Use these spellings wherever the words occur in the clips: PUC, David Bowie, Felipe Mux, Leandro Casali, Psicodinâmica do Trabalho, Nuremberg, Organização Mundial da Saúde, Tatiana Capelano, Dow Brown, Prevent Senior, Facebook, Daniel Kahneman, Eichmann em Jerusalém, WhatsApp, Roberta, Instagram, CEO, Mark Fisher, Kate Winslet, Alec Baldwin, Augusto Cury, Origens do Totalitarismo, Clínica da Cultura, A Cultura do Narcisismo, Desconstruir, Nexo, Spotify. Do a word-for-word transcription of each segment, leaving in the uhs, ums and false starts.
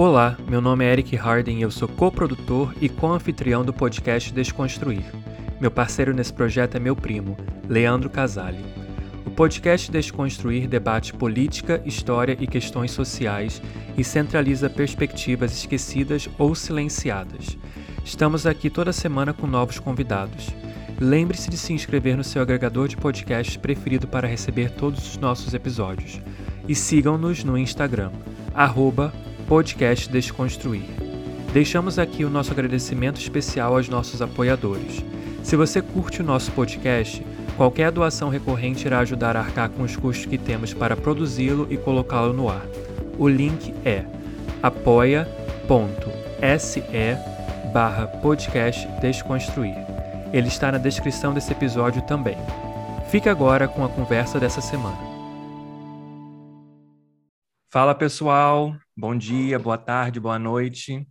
Olá, meu nome é Eric Harding e eu sou coprodutor e co-anfitrião do podcast Desconstruir. Meu parceiro nesse projeto é meu primo, Leandro Casali. O podcast Desconstruir debate política, história e questões sociais e centraliza perspectivas esquecidas ou silenciadas. Estamos aqui toda semana com novos convidados. Lembre-se de se inscrever no seu agregador de podcasts preferido para receber todos os nossos episódios. E sigam-nos no Instagram, arroba Podcast Desconstruir. Deixamos aqui o nosso agradecimento especial aos nossos apoiadores. Se você curte o nosso podcast, qualquer doação recorrente irá ajudar a arcar com os custos que temos para produzi-lo e colocá-lo no ar. O link é apoia.se barra podcast Desconstruir. Ele está na descrição desse episódio também. Fique agora com a conversa dessa semana. Fala, pessoal. Bom dia, boa tarde, boa noite.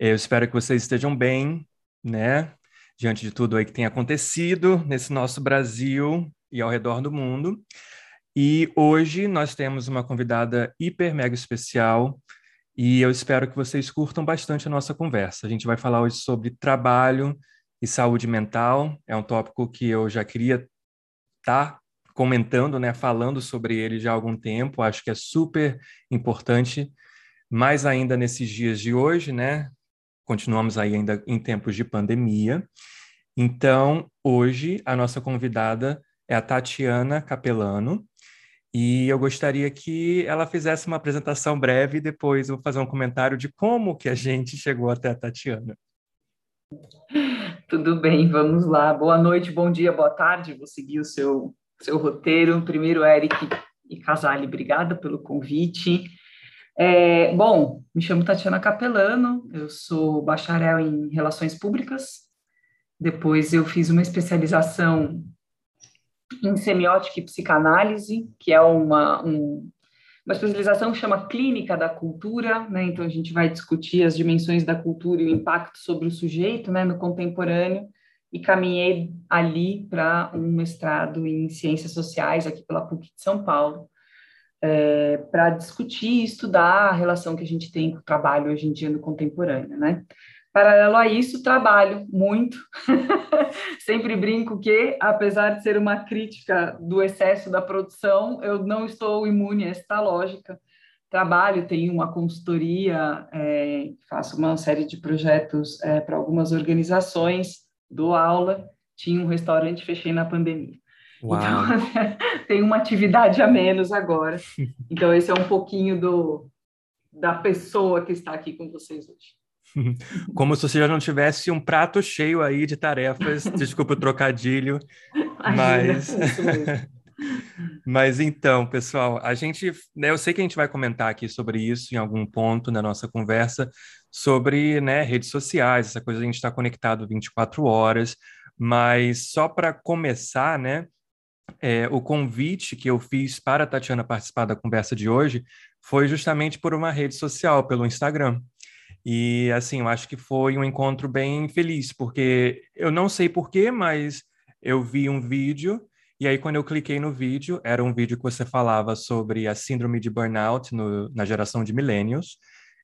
Eu espero que vocês estejam bem, né? Diante de tudo aí que tem acontecido nesse nosso Brasil e ao redor do mundo. E hoje nós temos uma convidada hiper mega especial e eu espero que vocês curtam bastante a nossa conversa. A gente vai falar hoje sobre trabalho e saúde mental. É um tópico que eu já queria estar comentando, né, falando sobre ele já há algum tempo. Acho que é super importante, mais ainda nesses dias de hoje, né? Continuamos aí ainda em tempos de pandemia. Então, hoje, a nossa convidada é a Tatiana Capelano, e eu gostaria que ela fizesse uma apresentação breve, e depois eu vou fazer um comentário de como que a gente chegou até a Tatiana. Tudo bem, vamos lá. Boa noite, bom dia, boa tarde. Vou seguir o seu... seu roteiro. Primeiro, Eric e Casali, obrigada pelo convite. É, bom, me chamo Tatiana Capelano, eu sou bacharel em Relações Públicas, depois eu fiz uma especialização em Semiótica e Psicanálise, que é uma, um, uma especialização que chama Clínica da Cultura, né? Então a gente vai discutir as dimensões da cultura e o impacto sobre o sujeito, né, no contemporâneo, e caminhei ali para um mestrado em Ciências Sociais, aqui pela P U C de São Paulo, é, para discutir e estudar a relação que a gente tem com o trabalho hoje em dia no contemporâneo, né? Paralelo a isso, trabalho muito. Sempre brinco que, apesar de ser uma crítica do excesso da produção, eu não estou imune a esta lógica. Trabalho, tenho uma consultoria, é, faço uma série de projetos é, para algumas organizações, dou aula, tinha um restaurante, fechei na pandemia. Uau. Então, tem uma atividade a menos agora. Então, esse é um pouquinho do, da pessoa que está aqui com vocês hoje. Como se você já não tivesse um prato cheio aí de tarefas, desculpa o trocadilho, mas... mas então, pessoal, a gente, né, eu sei que a gente vai comentar aqui sobre isso em algum ponto na nossa conversa, sobre, né, redes sociais, essa coisa de a gente estar conectado vinte e quatro horas, mas só para começar, né, é, o convite que eu fiz para a Tatiana participar da conversa de hoje foi justamente por uma rede social, pelo Instagram. E, assim, eu acho que foi um encontro bem feliz, porque eu não sei porquê, mas eu vi um vídeo. E aí, quando eu cliquei no vídeo, era um vídeo que você falava sobre a síndrome de burnout no, na geração de millennials.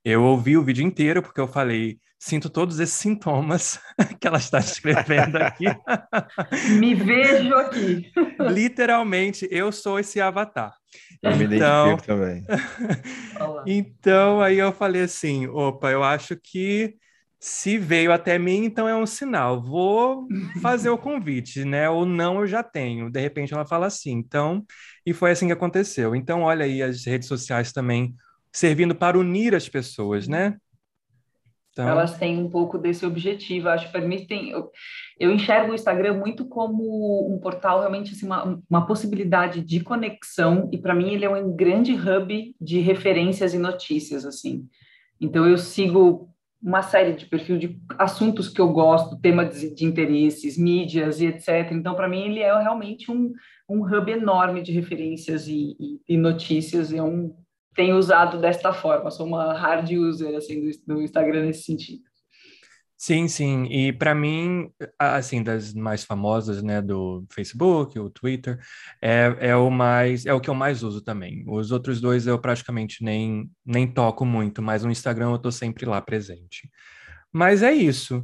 Eu ouvi o vídeo inteiro, porque eu falei, sinto todos esses sintomas que ela está descrevendo aqui. Me vejo aqui. Literalmente, eu sou esse avatar. Eu me identifico também. Então, aí eu falei assim, opa, eu acho que se veio até mim, então é um sinal. Vou fazer o convite, né? Ou não, eu já tenho. De repente ela fala assim. Então, e foi assim que aconteceu. Então, olha aí as redes sociais também servindo para unir as pessoas, né? Então... elas têm um pouco desse objetivo. Acho que permitem. Eu, eu enxergo o Instagram muito como um portal, realmente, assim, uma, uma possibilidade de conexão. E para mim ele é um grande hub de referências e notícias, assim. Então eu sigo uma série de perfil de assuntos que eu gosto, temas de interesses, mídias e etcétera. Então, para mim, ele é realmente um, um hub enorme de referências e, e, e notícias. Eu um, tenho usado desta forma, sou uma hard user assim, do, do Instagram nesse sentido. Sim, sim. E para mim, assim, das mais famosas, né, do Facebook, o Twitter, é, é o mais, é o que eu mais uso também. Os outros dois eu praticamente nem, nem toco muito, mas no Instagram eu tô sempre lá presente. Mas é isso.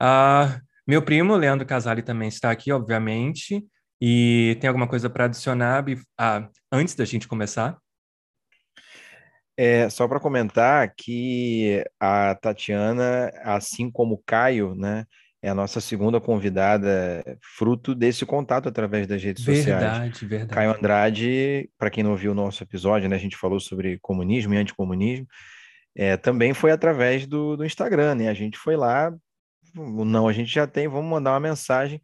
Ah, meu primo, Leandro Casali, também está aqui, obviamente. E tem alguma coisa para adicionar ah, antes da gente começar? É, só para comentar que a Tatiana, assim como o Caio, né, é a nossa segunda convidada, fruto desse contato através das redes verdade, sociais. Verdade, verdade. Caio Andrade, para quem não ouviu o nosso episódio, né, a gente falou sobre comunismo e anticomunismo, é, também foi através do, do Instagram, né? A gente foi lá, não, a gente já tem, vamos mandar uma mensagem.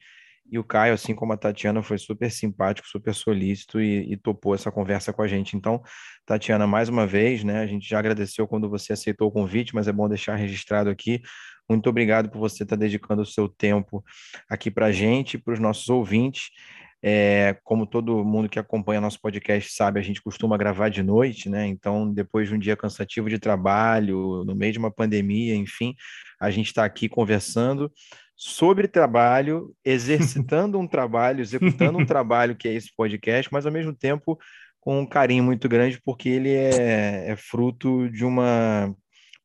E o Caio, assim como a Tatiana, foi super simpático, super solícito e, e topou essa conversa com a gente. Então, Tatiana, mais uma vez, né? A gente já agradeceu quando você aceitou o convite, mas é bom deixar registrado aqui. Muito obrigado por você estar dedicando o seu tempo aqui para a gente, para os nossos ouvintes. É, como todo mundo que acompanha nosso podcast sabe, a gente costuma gravar de noite, né? Então, depois de um dia cansativo de trabalho, no meio de uma pandemia, enfim, a gente está aqui conversando sobre trabalho, exercitando um trabalho, executando um trabalho que é esse podcast, mas ao mesmo tempo com um carinho muito grande, porque ele é, é fruto de uma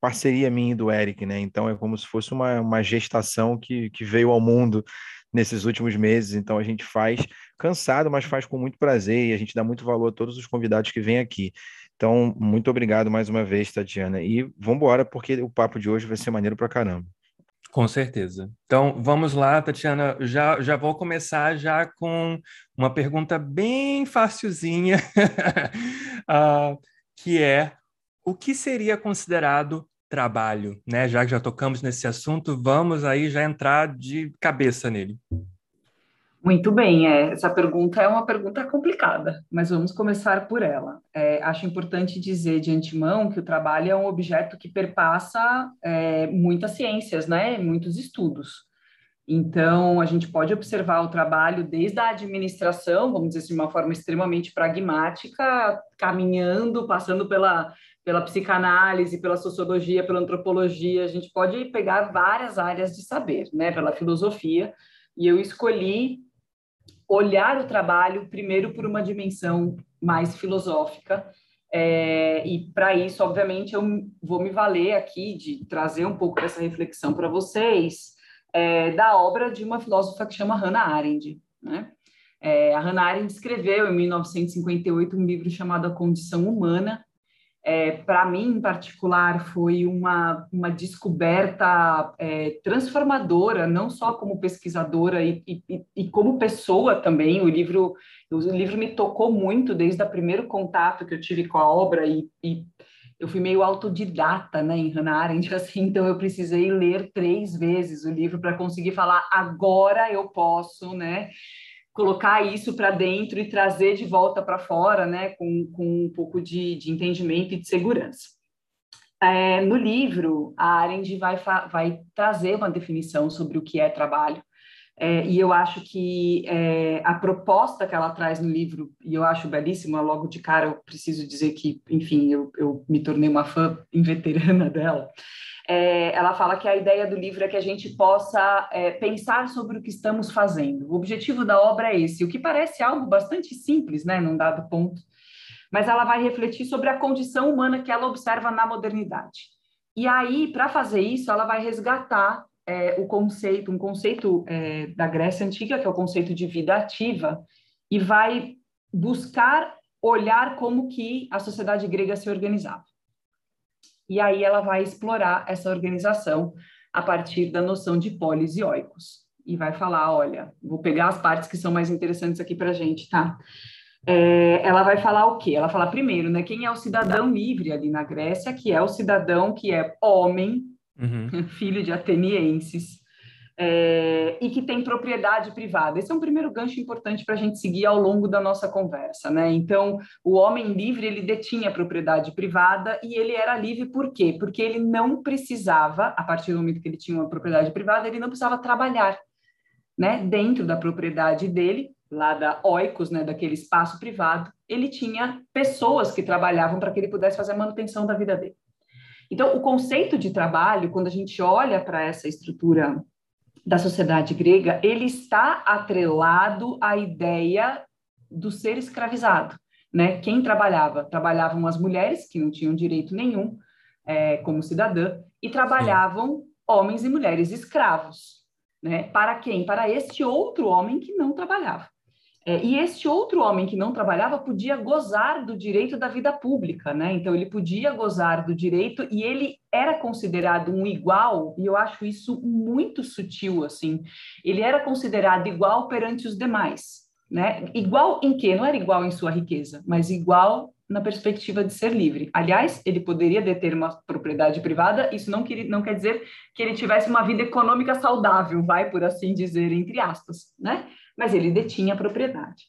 parceria minha e do Eric, né? Então é como se fosse uma, uma gestação que, que veio ao mundo nesses últimos meses. Então a gente faz cansado, mas faz com muito prazer e a gente dá muito valor a todos os convidados que vêm aqui. Então, muito obrigado mais uma vez, Tatiana. E vamos embora, porque o papo de hoje vai ser maneiro pra caramba. Com certeza. Então, vamos lá, Tatiana. Já, já vou começar já com uma pergunta bem facilzinha, uh, que é, o que seria considerado trabalho? Né? Já que já tocamos nesse assunto, vamos aí já entrar de cabeça nele. Muito bem. É, essa pergunta é uma pergunta complicada, mas vamos começar por ela. É, acho importante dizer de antemão que o trabalho é um objeto que perpassa é, muitas ciências, né? Muitos estudos. Então, a gente pode observar o trabalho desde a administração, vamos dizer de uma forma extremamente pragmática, caminhando, passando pela, pela psicanálise, pela sociologia, pela antropologia. A gente pode pegar várias áreas de saber, né? Pela filosofia, e eu escolhi olhar o trabalho primeiro por uma dimensão mais filosófica, é, e para isso, obviamente, eu vou me valer aqui de trazer um pouco dessa reflexão para vocês, é, da obra de uma filósofa que chama Hannah Arendt, né? É, a Hannah Arendt escreveu, em mil novecentos e cinquenta e oito, um livro chamado A Condição Humana. É, para mim, em particular, foi uma, uma descoberta é, transformadora, não só como pesquisadora e, e, e como pessoa também. O livro, o livro me tocou muito desde o primeiro contato que eu tive com a obra e, e eu fui meio autodidata, né, em Hannah Arendt, assim, então eu precisei ler três vezes o livro para conseguir falar, agora eu posso, né? Colocar isso para dentro e trazer de volta para fora, né, com, com um pouco de, de entendimento e de segurança. É, no livro, a Arendt vai, vai trazer uma definição sobre o que é trabalho, é, e eu acho que é, a proposta que ela traz no livro, e eu acho belíssima, logo de cara eu preciso dizer que, enfim, eu, eu me tornei uma fã inveterana dela. É, ela fala que a ideia do livro é que a gente possa é, pensar sobre o que estamos fazendo. O objetivo da obra é esse, o que parece algo bastante simples, né, num dado ponto, mas ela vai refletir sobre a condição humana que ela observa na modernidade. E aí, para fazer isso, ela vai resgatar é, o conceito, um conceito é, da Grécia Antiga, que é o conceito de vida ativa, e vai buscar olhar como que a sociedade grega se organizava. E aí ela vai explorar essa organização a partir da noção de polis e oikos. E vai falar, olha, vou pegar as partes que são mais interessantes aqui para a gente, tá? É, ela vai falar o quê? Ela fala primeiro, né? Quem é o cidadão livre ali na Grécia, que é o cidadão que é homem, uhum. filho de atenienses, é, e que tem propriedade privada. Esse é um primeiro gancho importante para a gente seguir ao longo da nossa conversa, né? Então, o homem livre, ele detinha propriedade privada e ele era livre por quê? Porque ele não precisava, a partir do momento que ele tinha uma propriedade privada, ele não precisava trabalhar, né? Dentro da propriedade dele, lá da oikos, né? Daquele espaço privado, ele tinha pessoas que trabalhavam para que ele pudesse fazer a manutenção da vida dele. Então, o conceito de trabalho, quando a gente olha para essa estrutura da sociedade grega, ele está atrelado à ideia do ser escravizado, né? Quem trabalhava? Trabalhavam as mulheres, que não tinham direito nenhum é, como cidadã, e trabalhavam homens e mulheres escravos, né? Para quem? Para este outro homem que não trabalhava. É, e este outro homem que não trabalhava podia gozar do direito da vida pública, né? Então, ele podia gozar do direito e ele era considerado um igual, e eu acho isso muito sutil, assim. Ele era considerado igual perante os demais, né? Igual em quê? Não era igual em sua riqueza, mas igual na perspectiva de ser livre. Aliás, ele poderia deter uma propriedade privada, isso não quer, não quer dizer que ele tivesse uma vida econômica saudável, vai por assim dizer, entre aspas, né? Mas ele detinha a propriedade.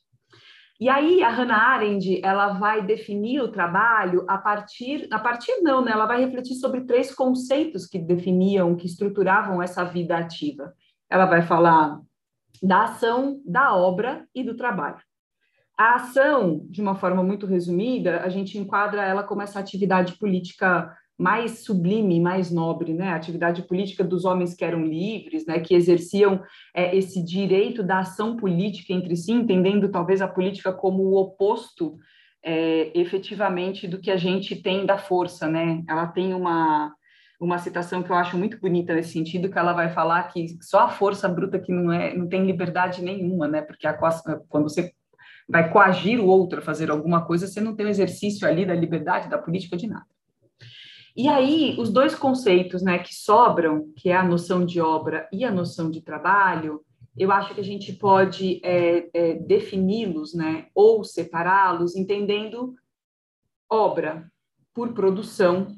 E aí a Hannah Arendt, ela vai definir o trabalho a partir, a partir não, né? Ela vai refletir sobre três conceitos que definiam, que estruturavam essa vida ativa. Ela vai falar da ação, da obra e do trabalho. A ação, de uma forma muito resumida, a gente enquadra ela como essa atividade política mais sublime, mais nobre, né? A atividade política dos homens que eram livres, né? Que exerciam é, esse direito da ação política entre si, entendendo talvez a política como o oposto é, efetivamente do que a gente tem da força, né? Ela tem uma, uma citação que eu acho muito bonita nesse sentido, que ela vai falar que só a força bruta que não, é, não tem liberdade nenhuma, né? Porque a, quando você vai coagir o outro a fazer alguma coisa, você não tem o exercício ali da liberdade, da política, de nada. E aí, os dois conceitos, né, que sobram, que é a noção de obra e a noção de trabalho, eu acho que a gente pode é, é, defini-los, né, ou separá-los, entendendo obra por produção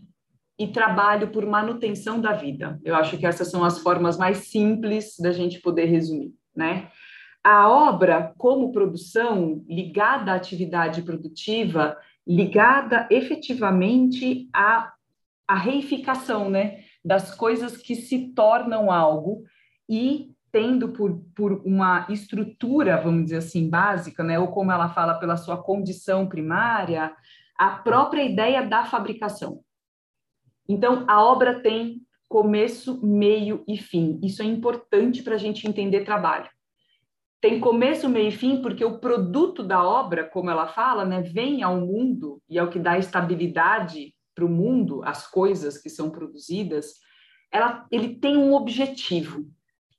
e trabalho por manutenção da vida. Eu acho que essas são as formas mais simples da gente poder resumir, né? A obra como produção ligada à atividade produtiva, ligada efetivamente a a reificação, né, das coisas que se tornam algo e tendo por, por uma estrutura, vamos dizer assim, básica, né, ou como ela fala, pela sua condição primária, a própria ideia da fabricação. Então, a obra tem começo, meio e fim. Isso é importante para a gente entender trabalho. Tem começo, meio e fim, porque o produto da obra, como ela fala, né, vem ao mundo e é o que dá estabilidade para o mundo, as coisas que são produzidas, ela, ele tem um objetivo.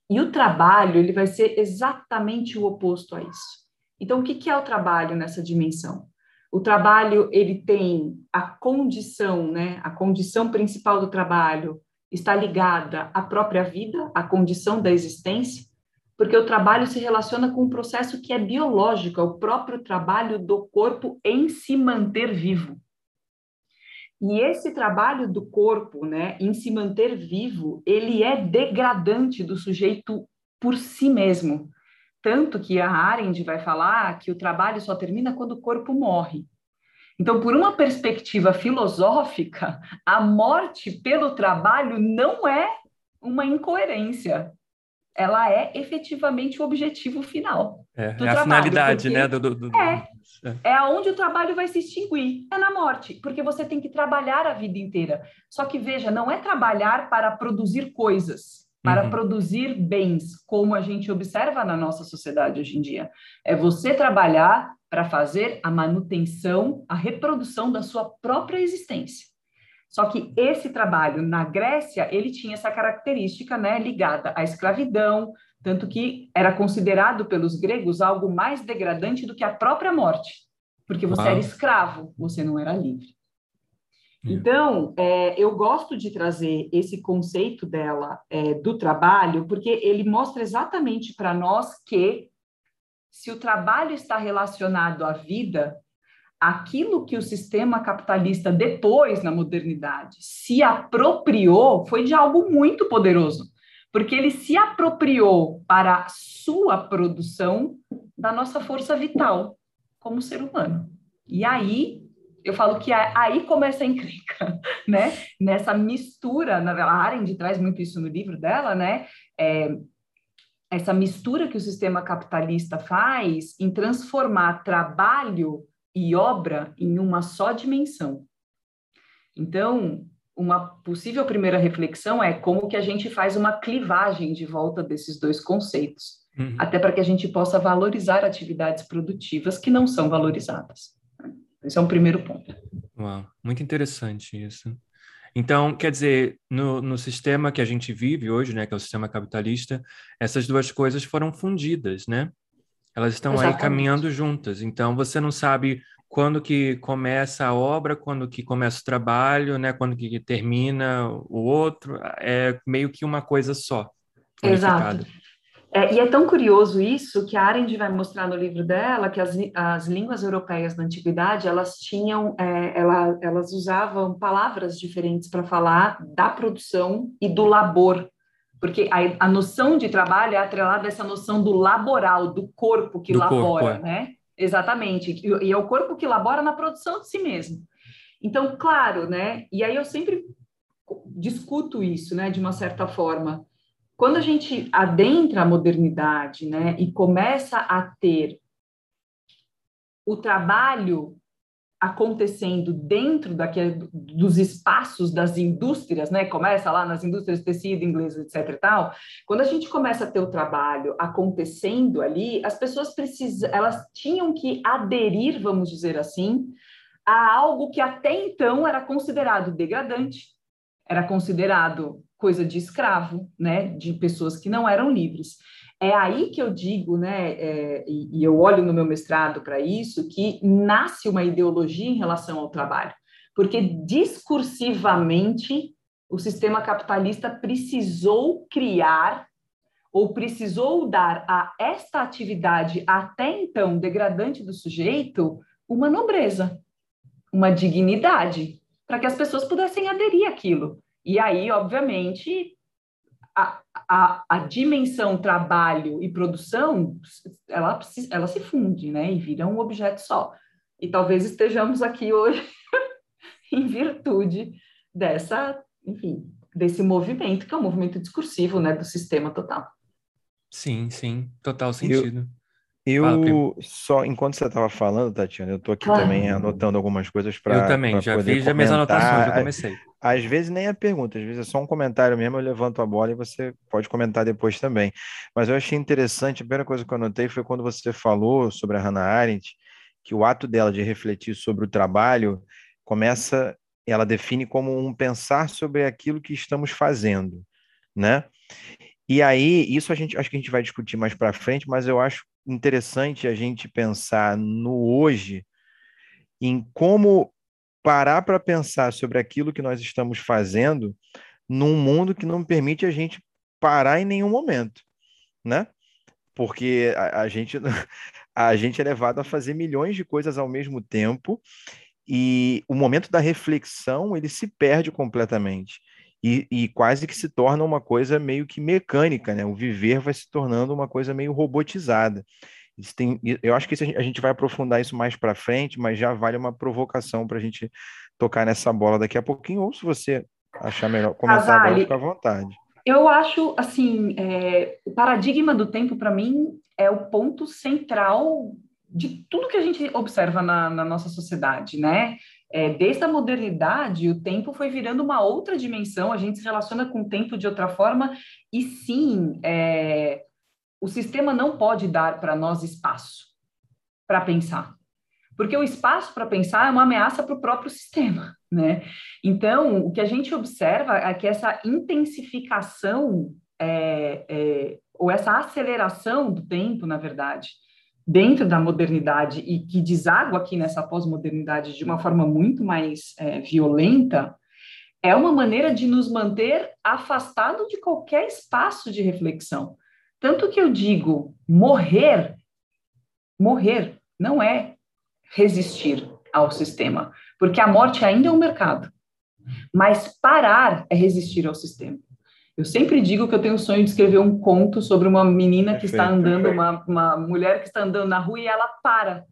E o trabalho, ele vai ser exatamente o oposto a isso. Então, o que, que é o trabalho nessa dimensão? O trabalho, ele tem a condição, né? A condição principal do trabalho está ligada à própria vida, à condição da existência, porque o trabalho se relaciona com um processo que é biológico, é o próprio trabalho do corpo em se manter vivo. E esse trabalho do corpo, né, em se manter vivo, ele é degradante do sujeito por si mesmo. Tanto que a Arendt vai falar que o trabalho só termina quando o corpo morre. Então, por uma perspectiva filosófica, a morte pelo trabalho não é uma incoerência. Ela é efetivamente o objetivo final. É, do é trabalho, a finalidade, né? Do, do, do... É. É aonde o trabalho vai se extinguir, é na morte, porque você tem que trabalhar a vida inteira. Só que, veja, não é trabalhar para produzir coisas, para uhum. produzir bens, como a gente observa na nossa sociedade hoje em dia. É você trabalhar para fazer a manutenção, a reprodução da sua própria existência. Só que esse trabalho, na Grécia, ele tinha essa característica, né, ligada à escravidão, tanto que era considerado pelos gregos algo mais degradante do que a própria morte, porque você Uau. Era escravo, você não era livre. Yeah. Então, é, eu gosto de trazer esse conceito dela é, do trabalho, porque ele mostra exatamente para nós que, se o trabalho está relacionado à vida, aquilo que o sistema capitalista, depois, na modernidade, se apropriou foi de algo muito poderoso. Porque ele se apropriou para a sua produção da nossa força vital como ser humano. E aí, eu falo que aí começa a encrenca, né? Nessa mistura, a Arendt traz muito isso no livro dela, né? É, essa mistura que o sistema capitalista faz em transformar trabalho e obra em uma só dimensão. Então, uma possível primeira reflexão é como que a gente faz uma clivagem de volta desses dois conceitos, uhum. até para que a gente possa valorizar atividades produtivas que não são valorizadas. Esse é um primeiro ponto. Uau, muito interessante isso. Então, quer dizer, no, no sistema que a gente vive hoje, né, que é o sistema capitalista, essas duas coisas foram fundidas, né? Elas estão Exatamente. Aí caminhando juntas. Então, você não sabe quando que começa a obra, quando que começa o trabalho, né? Quando que termina o outro. É meio que uma coisa só. Exato. É, e é tão curioso isso que a Arendt vai mostrar no livro dela que as, as línguas europeias na antiguidade, elas tinham, é, ela, elas usavam palavras diferentes para falar da produção e do labor. Porque a, a noção de trabalho é atrelada a essa noção do laboral, do corpo que do labora, corpo, é. Né? Exatamente. E, e é o corpo que labora na produção de si mesmo. Então, claro, né? E aí eu sempre discuto isso, né? De uma certa forma. Quando a gente adentra a modernidade, né, e começa a ter o trabalho acontecendo dentro daquele, dos espaços das indústrias, né, começa lá nas indústrias de tecido, inglesa, etcétera e tal, quando a gente começa a ter o trabalho acontecendo ali, as pessoas precisam, elas tinham que aderir, vamos dizer assim, a algo que até então era considerado degradante, era considerado coisa de escravo, né, de pessoas que não eram livres. É aí que eu digo, né, é, e, e eu olho no meu mestrado para isso, que nasce uma ideologia em relação ao trabalho, porque discursivamente o sistema capitalista precisou criar ou precisou dar a esta atividade até então degradante do sujeito uma nobreza, uma dignidade, para que as pessoas pudessem aderir àquilo. E aí, obviamente, a, a, a dimensão trabalho e produção, ela, ela se funde, né? E vira um objeto só. E talvez estejamos aqui hoje em virtude dessa, enfim, desse movimento, que é um movimento discursivo, né? Do sistema total. Sim, sim. Total sentido. Eu, eu só, enquanto você estava falando, Tatiana, eu estou aqui claro. também anotando algumas coisas para Eu também, já fiz as minhas anotações, já comecei. Às vezes nem é pergunta, às vezes é só um comentário mesmo, eu levanto a bola e você pode comentar depois também. Mas eu achei interessante, a primeira coisa que eu anotei foi quando você falou sobre a Hannah Arendt, que o ato dela de refletir sobre o trabalho começa, ela define como um pensar sobre aquilo que estamos fazendo, né? E aí, isso a gente, acho que a gente vai discutir mais para frente, mas eu acho interessante a gente pensar no hoje em como parar para pensar sobre aquilo que nós estamos fazendo num mundo que não permite a gente parar em nenhum momento, né? Porque a, a gente, a gente é levado a fazer milhões de coisas ao mesmo tempo e o momento da reflexão, ele se perde completamente e, e quase que se torna uma coisa meio que mecânica, né? O viver vai se tornando uma coisa meio robotizada. Isso tem, eu acho que isso, a gente vai aprofundar isso mais para frente, mas já vale uma provocação para a gente tocar nessa bola daqui a pouquinho, ou se você achar melhor começar agora, fica à vontade. Eu acho, assim, é, o paradigma do tempo, para mim, é o ponto central de tudo que a gente observa na, na nossa sociedade, né? É, desde a modernidade, o tempo foi virando uma outra dimensão, a gente se relaciona com o tempo de outra forma, e sim... É, o sistema não pode dar para nós espaço para pensar, porque o espaço para pensar é uma ameaça para o próprio sistema, né? Então, o que a gente observa é que essa intensificação é, é, ou essa aceleração do tempo, na verdade, dentro da modernidade e que deságua aqui nessa pós-modernidade de uma forma muito mais é, violenta, é uma maneira de nos manter afastado de qualquer espaço de reflexão. Tanto que eu digo, morrer, morrer não é resistir ao sistema, porque a morte ainda é um mercado, mas parar é resistir ao sistema. Eu sempre digo que eu tenho o sonho de escrever um conto sobre uma menina que está andando, uma, uma mulher que está andando na rua e ela para,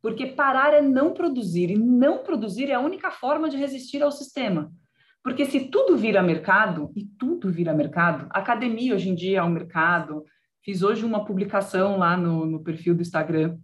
porque parar é não produzir, e não produzir é a única forma de resistir ao sistema. Porque se tudo vira mercado, e tudo vira mercado, a academia hoje em dia é um mercado, fiz hoje uma publicação lá no, no perfil do Instagram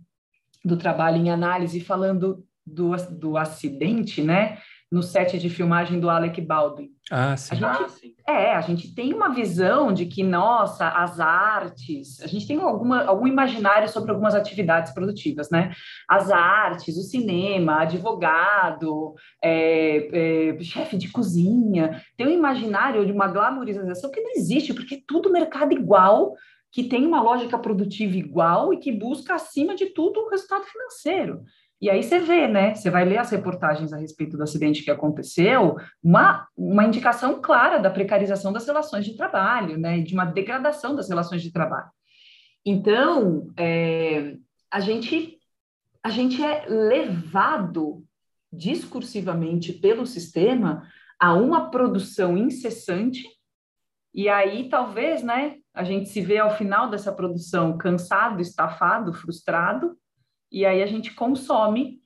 do Trabalho em Análise, falando do, do acidente, né, no set de filmagem do Alec Baldwin. Ah, sim. A gente, ah, sim. É, a gente tem uma visão de que, nossa, as artes... A gente tem alguma, algum imaginário sobre algumas atividades produtivas, né? As artes, o cinema, advogado, é, é, chefe de cozinha. Tem um imaginário de uma glamourização que não existe, porque é tudo mercado igual, que tem uma lógica produtiva igual e que busca, acima de tudo, o resultado financeiro. E aí você vê, né? Você vai ler as reportagens a respeito do acidente que aconteceu, uma, uma indicação clara da precarização das relações de trabalho, né? De uma degradação das relações de trabalho. Então, é, a gente, a gente é levado discursivamente pelo sistema a uma produção incessante, e aí talvez, né? A gente se vê ao final dessa produção cansado, estafado, frustrado, e aí a gente consome,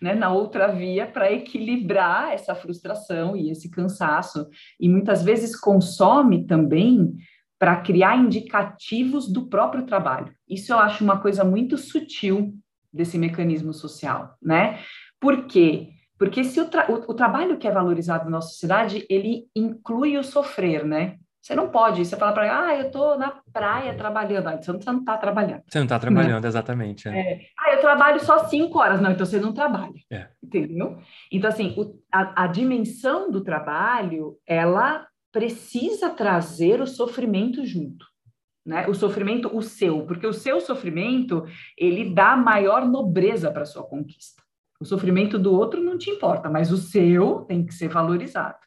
né, na outra via para equilibrar essa frustração e esse cansaço. E muitas vezes consome também para criar indicativos do próprio trabalho. Isso eu acho uma coisa muito sutil desse mecanismo social, né? Por quê? Porque se o, tra- o, o trabalho que é valorizado na nossa sociedade, ele inclui o sofrer, né? Você não pode, você fala para ele, ah, eu tô na praia trabalhando, ah, você não está trabalhando. Você não está trabalhando, né? Exatamente. É. É. Ah, eu trabalho só cinco horas, não, então você não trabalha, é. Entendeu? Então, assim, o, a, a dimensão do trabalho, ela precisa trazer o sofrimento junto, né? O sofrimento, o seu, porque o seu sofrimento, ele dá maior nobreza para a sua conquista. O sofrimento do outro não te importa, mas o seu tem que ser valorizado.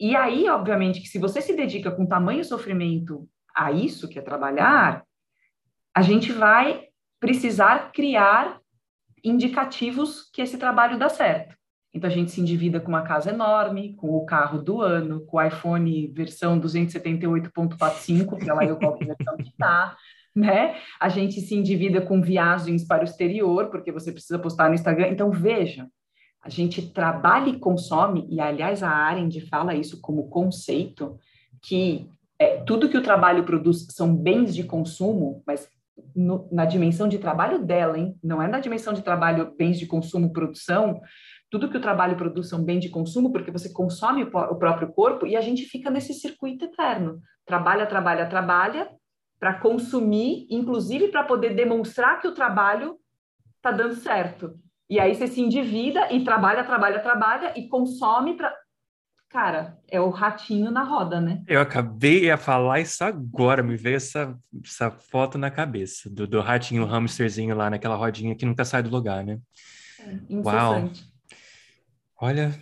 E aí, obviamente, que se você se dedica com tamanho sofrimento a isso, que é trabalhar, a gente vai precisar criar indicativos que esse trabalho dá certo. Então, a gente se endivida com uma casa enorme, com o carro do ano, com o iPhone versão duzentos e setenta e oito ponto quarenta e cinco, que é lá eu qualquer versão que tá, né? A gente se endivida com viagens para o exterior, porque você precisa postar no Instagram. Então, veja. A gente trabalha e consome, e, aliás, a Arendt fala isso como conceito, que é, tudo que o trabalho produz são bens de consumo, mas no, na dimensão de trabalho dela, hein? Não é na dimensão de trabalho, bens de consumo, produção. Tudo que o trabalho produz são bens de consumo, porque você consome o, o próprio corpo, e a gente fica nesse circuito eterno. Trabalha, trabalha, trabalha, para consumir, inclusive para poder demonstrar que o trabalho está dando certo. E aí você se endivida e trabalha, trabalha, trabalha e consome para... Cara, é o ratinho na roda, né? Eu acabei de falar isso agora, me veio essa, essa foto na cabeça do, do ratinho, o hamsterzinho lá naquela rodinha que nunca sai do lugar, né? É, incessante. Uau! Olha,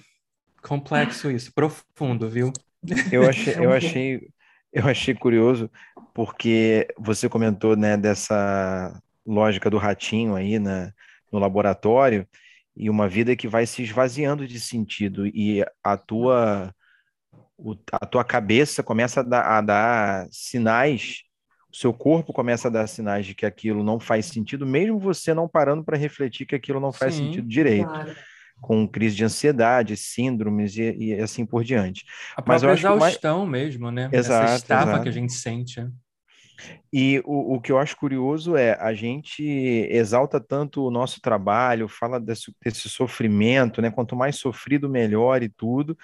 complexo isso, profundo, viu? Eu achei, eu achei, eu achei curioso porque você comentou, né, dessa lógica do ratinho aí, né? No laboratório, e uma vida que vai se esvaziando de sentido, e a tua, a tua cabeça começa a dar, a dar sinais, o seu corpo começa a dar sinais de que aquilo não faz sentido, mesmo você não parando para refletir que aquilo não faz Sim, sentido direito, claro. Com crise de ansiedade, síndromes e, e assim por diante. A Mas própria exaustão mais... mesmo, né? Exato, essa estafa exato. Que a gente sente, né? E o, o que eu acho curioso é, a gente exalta tanto o nosso trabalho, fala desse, desse sofrimento, né? Quanto mais sofrido, melhor e tudo.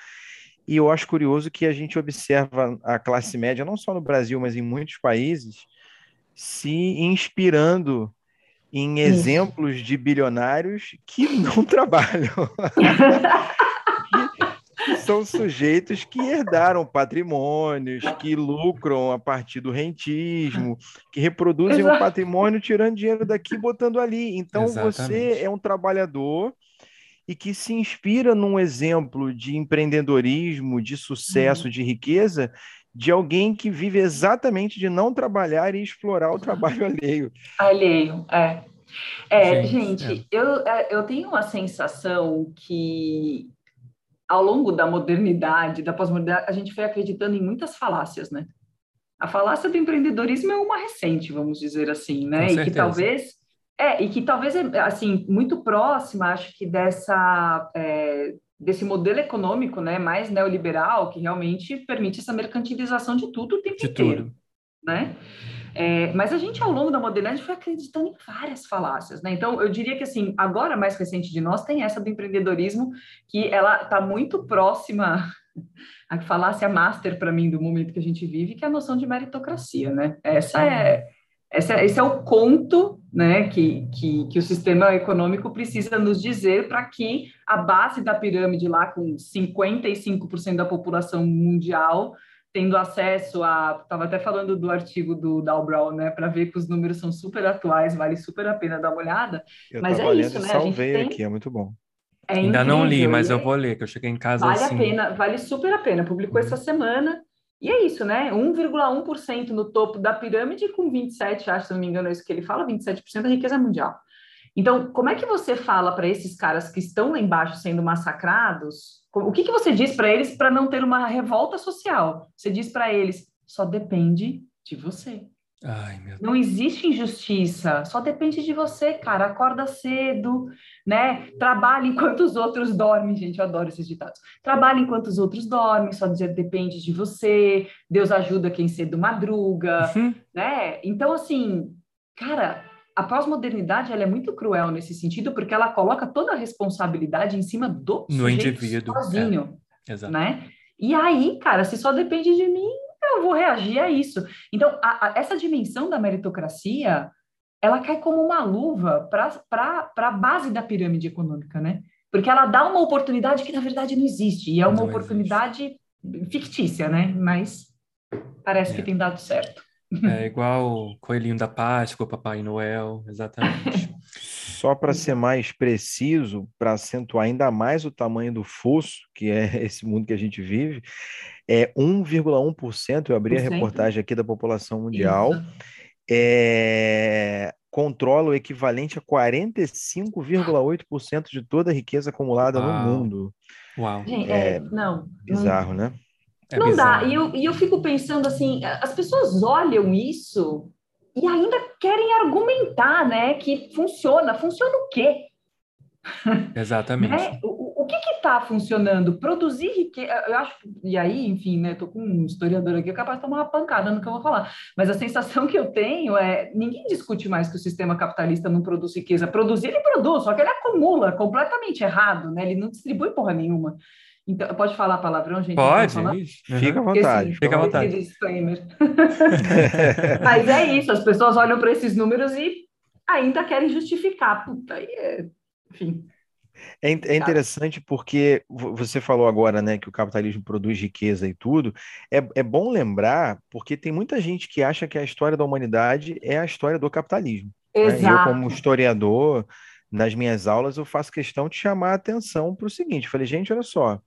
E eu acho curioso que a gente observa a classe média, não só no Brasil, mas em muitos países, se inspirando em exemplos de bilionários que não trabalham. São sujeitos que herdaram patrimônios, que lucram a partir do rentismo, que reproduzem o um patrimônio tirando dinheiro daqui e botando ali. Então, Exatamente. Você é um trabalhador e que se inspira num exemplo de empreendedorismo, de sucesso, uhum. de riqueza, de alguém que vive exatamente de não trabalhar e explorar o trabalho alheio. Alheio, é. É, gente, gente é. Eu, eu tenho uma sensação que... Ao longo da modernidade, da pós-modernidade, a gente foi acreditando em muitas falácias, né? A falácia do empreendedorismo é uma recente, vamos dizer assim, né? Com certeza. E que talvez... É, e que talvez, assim, muito próxima, acho que dessa... É, desse modelo econômico, né? Mais neoliberal, que realmente permite essa mercantilização de tudo o tempo inteiro. De tudo. né? É, mas a gente, ao longo da modernidade, foi acreditando em várias falácias, né? Então, eu diria que, assim, agora, mais recente de nós, tem essa do empreendedorismo, que ela está muito próxima à falácia master, para mim, do momento que a gente vive, que é a noção de meritocracia, né? Essa é, essa, esse é o conto, né, que, que, que o sistema econômico precisa nos dizer para que a base da pirâmide lá, com cinquenta e cinco por cento da população mundial tendo acesso a... Estava até falando do artigo do Dow Brown, né? Para ver que os números são super atuais, vale super a pena dar uma olhada. Eu mas é isso, né? Eu salvei tem... aqui, é muito bom. É Ainda incrível, não li, mas eu vou ler, que eu cheguei em casa vale assim. Vale a pena, vale super a pena. Publicou uhum. essa semana. E é isso, né? um vírgula um por cento no topo da pirâmide, com vinte e sete por cento, acho, se não me engano, é isso que ele fala, vinte e sete por cento da riqueza mundial. Então, como é que você fala para esses caras que estão lá embaixo sendo massacrados? O que, que você diz para eles para não ter uma revolta social? Você diz para eles, só depende de você. Ai, meu Deus. Não existe injustiça, só depende de você, cara. Acorda cedo, né? Trabalha enquanto os outros dormem. Gente, eu adoro esses ditados. Trabalha enquanto os outros dormem, só dizer depende de você. Deus ajuda quem cedo madruga, uhum. né? Então, assim, cara... A pós-modernidade, ela é muito cruel nesse sentido, porque ela coloca toda a responsabilidade em cima do no sujeito indivíduo, sozinho, é. Exato. Né? E aí, cara, se só depende de mim, eu vou reagir a isso. Então, a, a, essa dimensão da meritocracia, ela cai como uma luva para a base da pirâmide econômica, né? Porque ela dá uma oportunidade que, na verdade, não existe. E é uma não oportunidade existe. fictícia, né? Mas parece é. que tem dado certo. É igual o Coelhinho da Páscoa, Papai Noel, exatamente. Só para ser mais preciso, para acentuar ainda mais o tamanho do fosso, que é esse mundo que a gente vive, é um vírgula um por cento, eu abri a reportagem aqui da população mundial, é, controla o equivalente a quarenta e cinco vírgula oito por cento de toda a riqueza acumulada Uau. no mundo. Uau! É, é, não, bizarro, não. né? É não bizarro. dá, e eu, e eu fico pensando assim, as pessoas olham isso e ainda querem argumentar, né, que funciona, funciona o quê? Exatamente. Né? O, o que que tá funcionando? Produzir riqueza, eu acho, e aí, enfim, né, tô com um historiador aqui, eu capaz de tomar uma pancada no que eu vou falar, mas a sensação que eu tenho é, ninguém discute mais que o sistema capitalista não produz riqueza, produzir ele produz, só que ele acumula completamente errado, né, ele não distribui porra nenhuma. Então, pode falar palavrão, gente? Pode, fica à vontade. Fica à vontade. Disclaimer. Mas é isso, as pessoas olham para esses números e ainda querem justificar. Puta, aí é... Enfim. É, é interessante porque você falou agora, né, que o capitalismo produz riqueza e tudo. É, é bom lembrar, porque tem muita gente que acha que a história da humanidade é a história do capitalismo. Exato. Né? Eu, como historiador... Nas minhas aulas, eu faço questão de chamar a atenção para o seguinte. Eu falei, gente, olha só,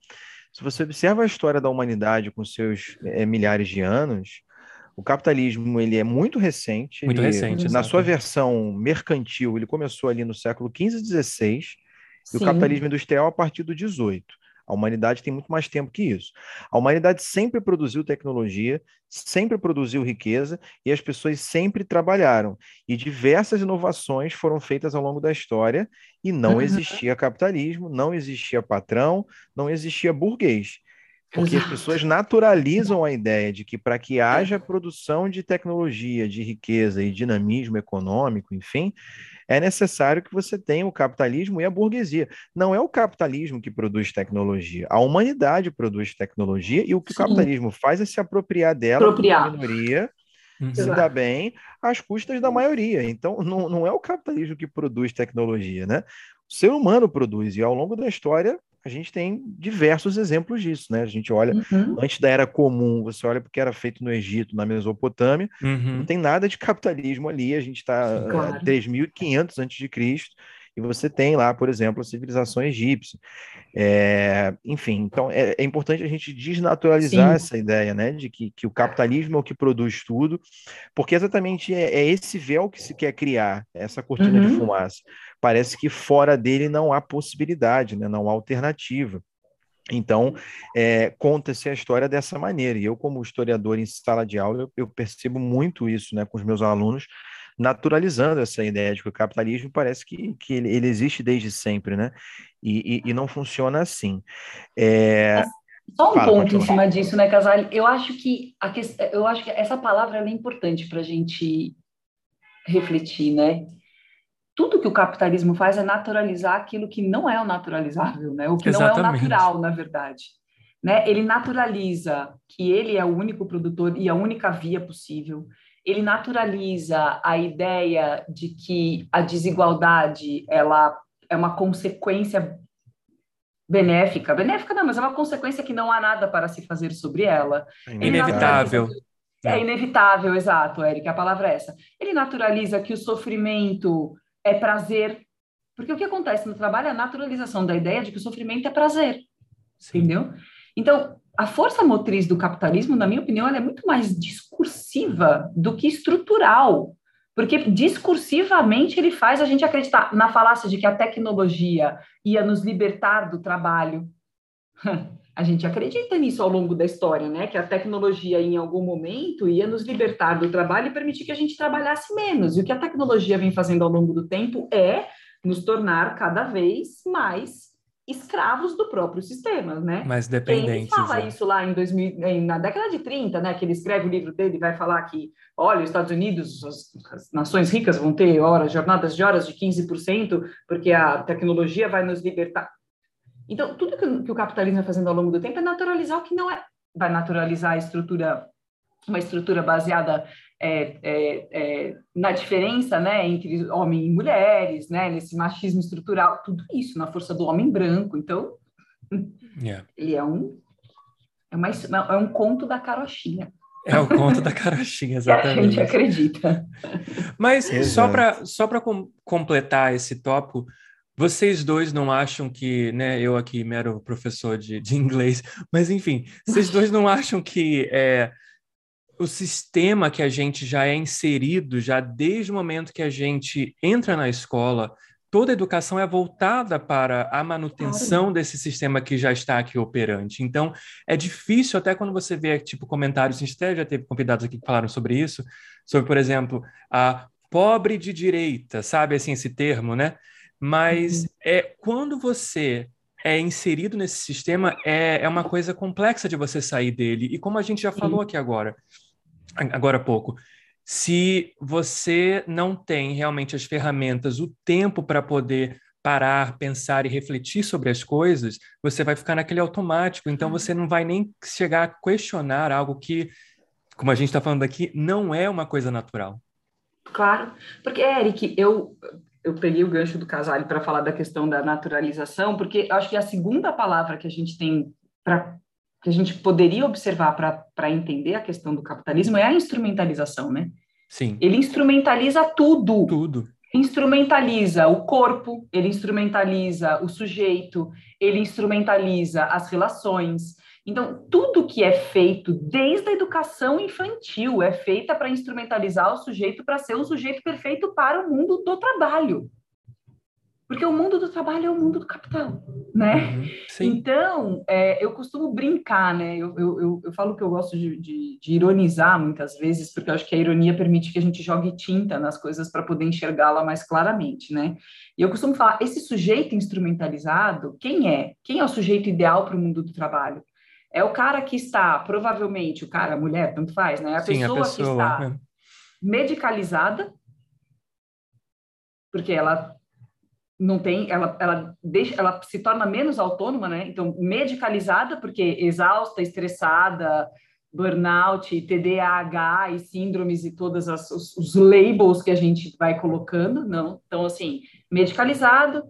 se você observa a história da humanidade com seus é, milhares de anos, o capitalismo ele é muito recente. Muito ele, recente, Na exatamente. sua versão mercantil, ele começou ali no século quinze e dezesseis, e o capitalismo industrial a partir do dezoito. A humanidade tem muito mais tempo que isso. A humanidade sempre produziu tecnologia, sempre produziu riqueza e as pessoas sempre trabalharam. E diversas inovações foram feitas ao longo da história e não uhum. existia capitalismo, não existia patrão, não existia burguês. Porque as pessoas naturalizam a ideia de que para que haja produção de tecnologia, de riqueza e dinamismo econômico, enfim, é necessário que você tenha o capitalismo e a burguesia. Não é o capitalismo que produz tecnologia. A humanidade produz tecnologia e o que Sim. o capitalismo faz é se apropriar dela, apropriar. da minoria, uhum. se dar bem, às custas da maioria. Então, não, não é o capitalismo que produz tecnologia, né? O ser humano produz e ao longo da história... A gente tem diversos exemplos disso, né? A gente olha, uhum. antes da Era Comum, você olha porque era feito no Egito, na Mesopotâmia, uhum. não tem nada de capitalismo ali, a gente está claro. três mil e quinhentos antes de Cristo, e você tem lá, por exemplo, a civilização egípcia. É, enfim, então é, é importante a gente desnaturalizar Sim. essa ideia, né? De que, que o capitalismo é o que produz tudo, porque exatamente é, é esse véu que se quer criar, essa cortina uhum. de fumaça. Parece que fora dele não há possibilidade, né? Não há alternativa. Então, é, conta-se a história dessa maneira. E eu, como historiador em sala de aula, eu, eu percebo muito isso, né, com os meus alunos, naturalizando essa ideia de que o capitalismo parece que, que ele, ele existe desde sempre, né? E, e, e não funciona assim. É, Só um Fala, ponto em cima disso, né, Casali? Eu acho que, a que... eu acho que essa palavra é importante para a gente refletir, né? Tudo que o capitalismo faz é naturalizar aquilo que não é o naturalizável, né? O que Exatamente. Não é o natural, na verdade. Né? Ele naturaliza que ele é o único produtor e a única via possível. Ele naturaliza a ideia de que a desigualdade ela é uma consequência benéfica. Benéfica não, mas é uma consequência que não há nada para se fazer sobre ela. É inevitável. É inevitável, exato, Eric, a palavra é essa. Ele naturaliza que o sofrimento é prazer, porque o que acontece no trabalho é a naturalização da ideia de que o sofrimento é prazer, Sim. entendeu? Então, a força motriz do capitalismo, na minha opinião, ela é muito mais discursiva do que estrutural, porque discursivamente ele faz a gente acreditar na falácia de que a tecnologia ia nos libertar do trabalho. A gente acredita nisso ao longo da história, né? Que a tecnologia, em algum momento, ia nos libertar do trabalho e permitir que a gente trabalhasse menos. E o que a tecnologia vem fazendo ao longo do tempo é nos tornar cada vez mais escravos do próprio sistema, né? Mais dependentes. Ele fala é. isso lá em dois mil, em, na década de trinta, né? Que ele escreve o livro dele e vai falar que, olha, os Estados Unidos, as, as nações ricas vão ter horas, jornadas de horas de quinze por cento, porque a tecnologia vai nos libertar. Então, tudo que, que o capitalismo vai fazendo ao longo do tempo é naturalizar o que não é. Vai naturalizar a estrutura, uma estrutura baseada é, é, é, na diferença, né, entre homens e mulheres, né, nesse machismo estrutural, tudo isso, na força do homem branco. Então, yeah. ele é um, é, uma, é um conto da carochinha. É o conto da carochinha, exatamente. A gente acredita. Mas só para só para com, completar esse tópico, vocês dois não acham que, né, eu aqui, mero professor de, de inglês, mas enfim, vocês dois não acham que é, o sistema que a gente já é inserido, já desde o momento que a gente entra na escola, toda a educação é voltada para a manutenção claro. Desse sistema que já está aqui operante. Então, é difícil, até quando você vê, tipo, comentários, a gente até já teve convidados aqui que falaram sobre isso, sobre, por exemplo, a pobre de direita, sabe, assim, esse termo, né? Mas é, quando você é inserido nesse sistema, é, é uma coisa complexa de você sair dele. E como a gente já falou aqui agora, agora há pouco, se você não tem realmente as ferramentas, o tempo para poder parar, pensar e refletir sobre as coisas, você vai ficar naquele automático. Então, você não vai nem chegar a questionar algo que, como a gente está falando aqui, não é uma coisa natural. Claro, porque, Eric, eu... eu peguei o gancho do Casali para falar da questão da naturalização, porque acho que a segunda palavra que a gente tem, pra, que a gente poderia observar para entender a questão do capitalismo é a instrumentalização, né? Sim. Ele instrumentaliza tudo. Tudo. Instrumentaliza o corpo, ele instrumentaliza o sujeito, ele instrumentaliza as relações. Então, tudo que é feito desde a educação infantil é feita para instrumentalizar o sujeito, para ser um sujeito perfeito para o mundo do trabalho. Porque o mundo do trabalho é o mundo do capital, né? Uhum, então, é, eu costumo brincar, né? Eu, eu, eu, eu falo que eu gosto de, de, de ironizar muitas vezes, porque eu acho que a ironia permite que a gente jogue tinta nas coisas para poder enxergá-la mais claramente, né? E eu costumo falar, esse sujeito instrumentalizado, quem é? Quem é o sujeito ideal para o mundo do trabalho? É o cara que está, provavelmente, o cara, a mulher, tanto faz, né? A, Sim, pessoa, a pessoa que está é. medicalizada, porque ela não tem, ela, ela, deixa, ela se torna menos autônoma, né? Então, medicalizada, porque exausta, estressada, burnout, T D A H e síndromes e todos os labels que a gente vai colocando, não? Então, assim, medicalizado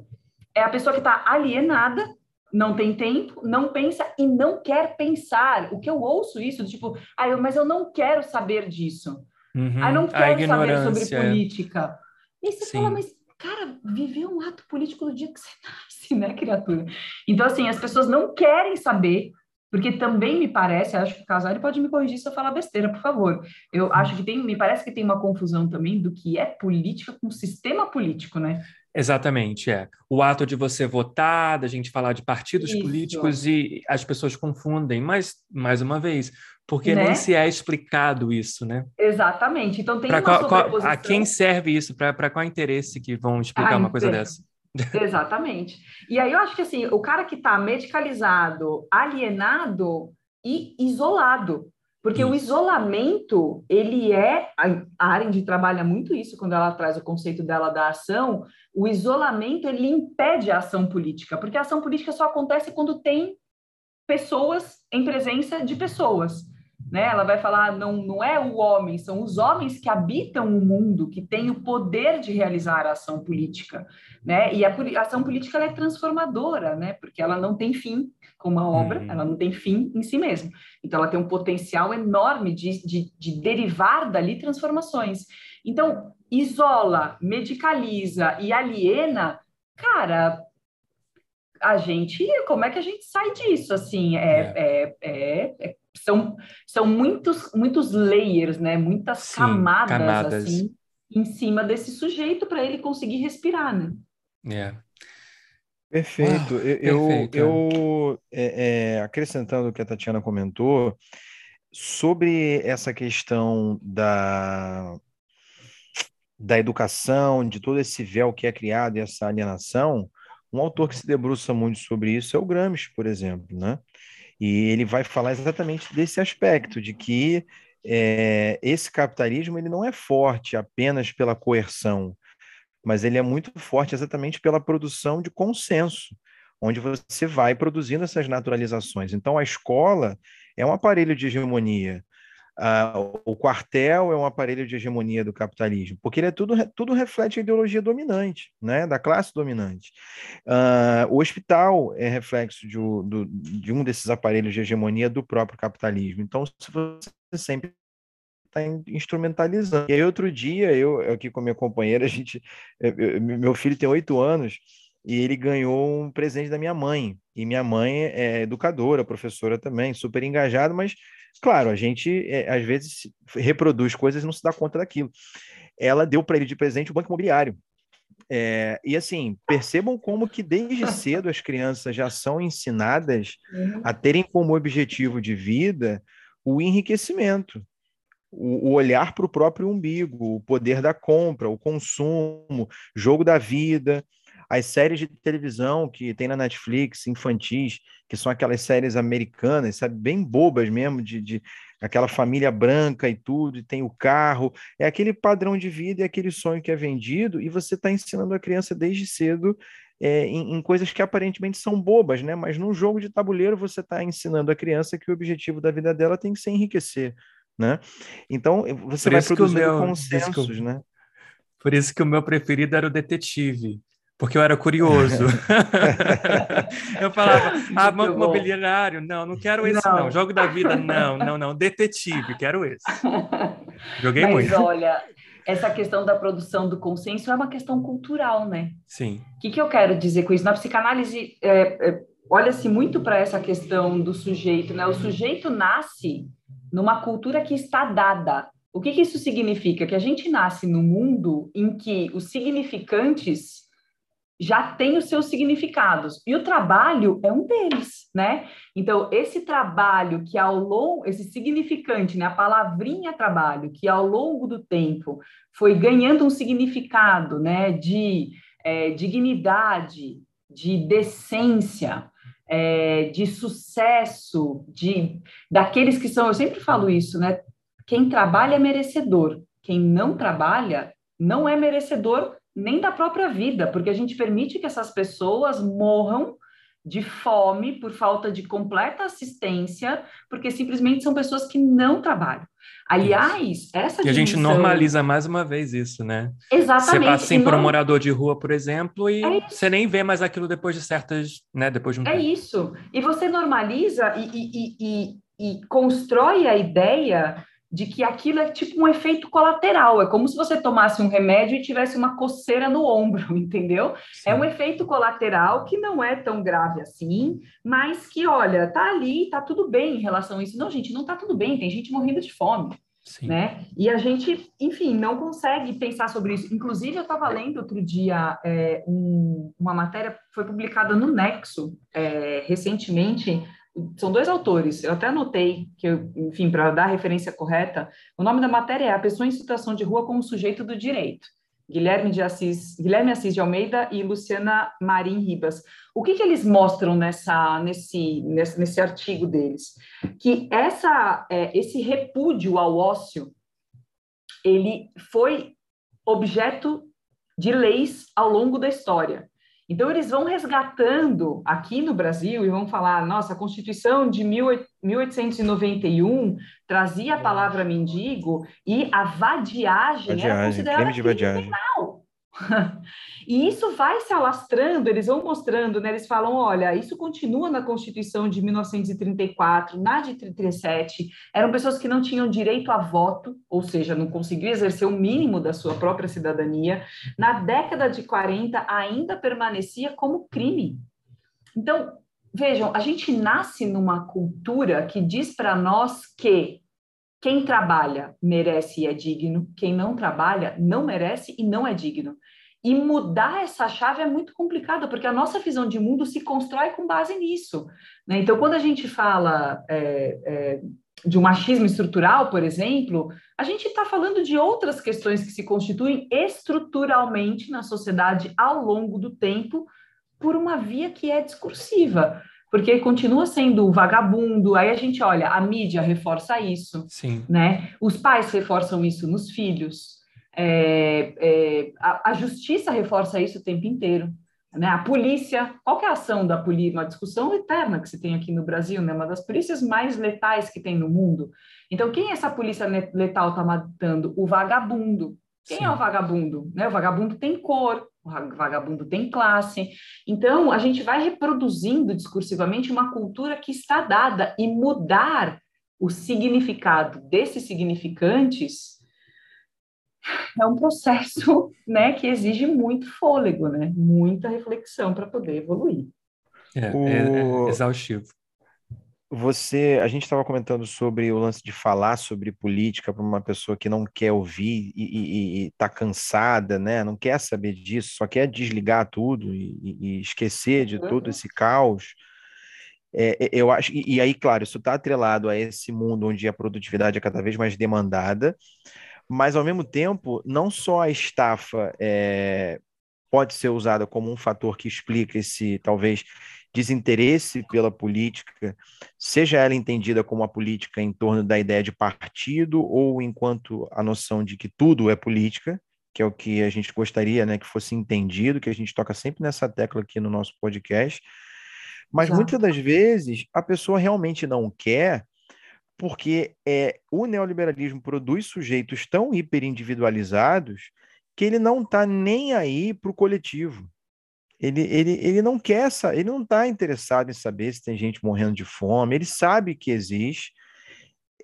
é a pessoa que está alienada, não tem tempo, não pensa e não quer pensar. O que eu ouço isso, tipo, ah, eu, mas eu não quero saber disso. Uhum, ah, eu não quero saber sobre política. É. E você Sim. fala, mas, cara, viver um ato político no dia que você nasce, né, criatura? Então, assim, as pessoas não querem saber, porque também me parece, acho que o Casali pode me corrigir se eu falar besteira, por favor. Eu Sim. acho que tem, me parece que tem uma confusão também do que é política com sistema político, né? Exatamente, é. O ato de você votar, da gente falar de partidos Isso. políticos e as pessoas confundem, mas, mais uma vez, porque né? nem se é explicado isso, né? Exatamente, então tem pra uma qual, sobreposição. Qual, a quem serve isso? Para qual interesse que vão explicar ah, uma coisa dessa? Exatamente. E aí eu acho que assim, o cara que está medicalizado, alienado e isolado, porque isso. O isolamento, ele é... A Arendt trabalha muito isso quando ela traz o conceito dela da ação. O isolamento, ele impede a ação política, porque a ação política só acontece quando tem pessoas em presença de pessoas. Né? Ela vai falar, não, não é o homem, são os homens que habitam o mundo, que têm o poder de realizar a ação política. Né? E a, a ação política ela é transformadora, né? Porque ela não tem fim, como a obra, uhum. Ela não tem fim em si mesma. Então, ela tem um potencial enorme de, de, de derivar dali transformações. Então, isola, medicaliza e aliena, cara... A gente, como é que a gente sai disso, assim, é, é. É, é, é são, são muitos, muitos layers, né, muitas Sim, camadas, camadas. Assim, em cima desse sujeito para ele conseguir respirar, né. É. Perfeito, Uau, eu, perfeito. eu, eu é, é, acrescentando o que a Tatiana comentou, sobre essa questão da, da educação, de todo esse véu que é criado e essa alienação, um autor que se debruça muito sobre isso é o Gramsci, por exemplo, né? E ele vai falar exatamente desse aspecto, de que é, esse capitalismo ele não é forte apenas pela coerção, mas ele é muito forte exatamente pela produção de consenso, onde você vai produzindo essas naturalizações. Então, a escola é um aparelho de hegemonia, a, o quartel é um aparelho de hegemonia do capitalismo, porque ele é tudo, tudo reflete a ideologia dominante, né, da classe dominante. Uh, o hospital é reflexo de, do, de um desses aparelhos de hegemonia do próprio capitalismo. Então, se você sempre está instrumentalizando. E aí, outro dia, eu aqui com a minha companheira, a gente, eu, meu filho tem oito anos, e ele ganhou um presente da minha mãe. E minha mãe é educadora, professora também, super engajada, mas, claro, a gente, é, às vezes, reproduz coisas e não se dá conta daquilo. Ela deu para ele de presente o Banco Imobiliário. É, e, assim, percebam como que, desde cedo, as crianças já são ensinadas a terem como objetivo de vida o enriquecimento, o, o olhar para o próprio umbigo, o poder da compra, o consumo, jogo da vida... As séries de televisão que tem na Netflix, infantis, que são aquelas séries americanas, sabe, bem bobas mesmo, de, de aquela família branca e tudo, e tem o carro, é aquele padrão de vida e é aquele sonho que é vendido, e você está ensinando a criança desde cedo é, em, em coisas que aparentemente são bobas, né? Mas num jogo de tabuleiro você está ensinando a criança que o objetivo da vida dela tem que ser enriquecer, né? Então você vai produzindo consensos, né? Por isso que o meu preferido era o detetive. Porque eu era curioso. Eu falava, ah, banco imobiliário, não, não quero esse não. não. Jogo da vida, não, não, não. Detetive, quero esse. Joguei Mas muito. Mas olha, essa questão da produção do consenso é uma questão cultural, né? Sim. O que, que eu quero dizer com isso? Na psicanálise, é, é, olha-se muito para essa questão do sujeito, né? O sujeito nasce numa cultura que está dada. O que, que isso significa? Que a gente nasce num mundo em que os significantes... já tem os seus significados, e o trabalho é um deles, né? Então, esse trabalho que ao longo, esse significante, né, a palavrinha trabalho, que ao longo do tempo foi ganhando um significado, né, de é, dignidade, de decência, é, de sucesso, de, daqueles que são, eu sempre falo isso, né, quem trabalha é merecedor, quem não trabalha não é merecedor nem da própria vida, porque a gente permite que essas pessoas morram de fome por falta de completa assistência, porque simplesmente são pessoas que não trabalham. Aliás, essa... E a gente normaliza mais uma vez isso, né? Exatamente. Você passa assim por um morador de rua, por exemplo, e é você nem vê mais aquilo depois de certas... né? Depois de um é tempo. Isso. E você normaliza e, e, e, e, e constrói a ideia... de que aquilo é tipo um efeito colateral, é como se você tomasse um remédio e tivesse uma coceira no ombro, entendeu? Sim. É um efeito colateral que não é tão grave assim, mas que, olha, tá ali, tá tudo bem em relação a isso. Não, gente, não tá tudo bem, tem gente morrendo de fome, Sim. né? E a gente, enfim, não consegue pensar sobre isso. Inclusive, eu estava lendo outro dia é, um, uma matéria, foi publicada no Nexo, é, recentemente. São dois autores, eu até anotei, que eu, enfim, para dar a referência correta, o nome da matéria é A Pessoa em Situação de Rua como Sujeito do Direito. Guilherme de Assis, Guilherme Assis de Almeida e Luciana Marim Ribas. O que, que eles mostram nessa, nesse, nesse, nesse artigo deles? Que essa, é, esse repúdio ao ócio, ele foi objeto de leis ao longo da história. Então, eles vão resgatando aqui no Brasil e vão falar, nossa, a Constituição de mil oitocentos e noventa e um trazia a palavra mendigo e a vadiagem, vadiagem era considerada crime penal. E isso vai se alastrando, eles vão mostrando, né? Eles falam, olha, isso continua na Constituição de mil novecentos e trinta e quatro, na de trinta e sete, eram pessoas que não tinham direito a voto, ou seja, não conseguiam exercer o mínimo da sua própria cidadania, na década de quarenta ainda permanecia como crime. Então, vejam, a gente nasce numa cultura que diz para nós que quem trabalha merece e é digno, quem não trabalha não merece e não é digno. E mudar essa chave é muito complicado, porque a nossa visão de mundo se constrói com base nisso, né? Então, quando a gente fala é, é, de um machismo estrutural, por exemplo, a gente está falando de outras questões que se constituem estruturalmente na sociedade ao longo do tempo por uma via que é discursiva. Porque continua sendo vagabundo, aí a gente olha, a mídia reforça isso, sim, né? Os pais reforçam isso nos filhos, é, é, a, a justiça reforça isso o tempo inteiro, né? A polícia, qual que é a ação da polícia? Uma discussão eterna que se tem aqui no Brasil, né? Uma das polícias mais letais que tem no mundo. Então, quem essa polícia letal está matando? O vagabundo. Quem, sim, é o vagabundo? Né? O vagabundo tem cor. O vagabundo tem classe. Então, a gente vai reproduzindo discursivamente uma cultura que está dada, e mudar o significado desses significantes é um processo, né, que exige muito fôlego, né, muita reflexão para poder evoluir. É, o... é, é exaustivo. Você, a gente estava comentando sobre o lance de falar sobre política para uma pessoa que não quer ouvir e está cansada, né? Não quer saber disso, só quer desligar tudo e, e esquecer de todo esse caos. É, eu acho, e, e aí, claro, isso está atrelado a esse mundo onde a produtividade é cada vez mais demandada, mas, ao mesmo tempo, não só a estafa é, pode ser usada como um fator que explica esse, talvez, desinteresse pela política, seja ela entendida como a política em torno da ideia de partido ou enquanto a noção de que tudo é política, que é o que a gente gostaria, né, que fosse entendido, que a gente toca sempre nessa tecla aqui no nosso podcast, mas já, muitas das vezes a pessoa realmente não quer, porque é, o neoliberalismo produz sujeitos tão hiperindividualizados que ele não está nem aí para o coletivo. Ele, ele, ele não quer, ele não está interessado em saber se tem gente morrendo de fome, ele sabe que existe,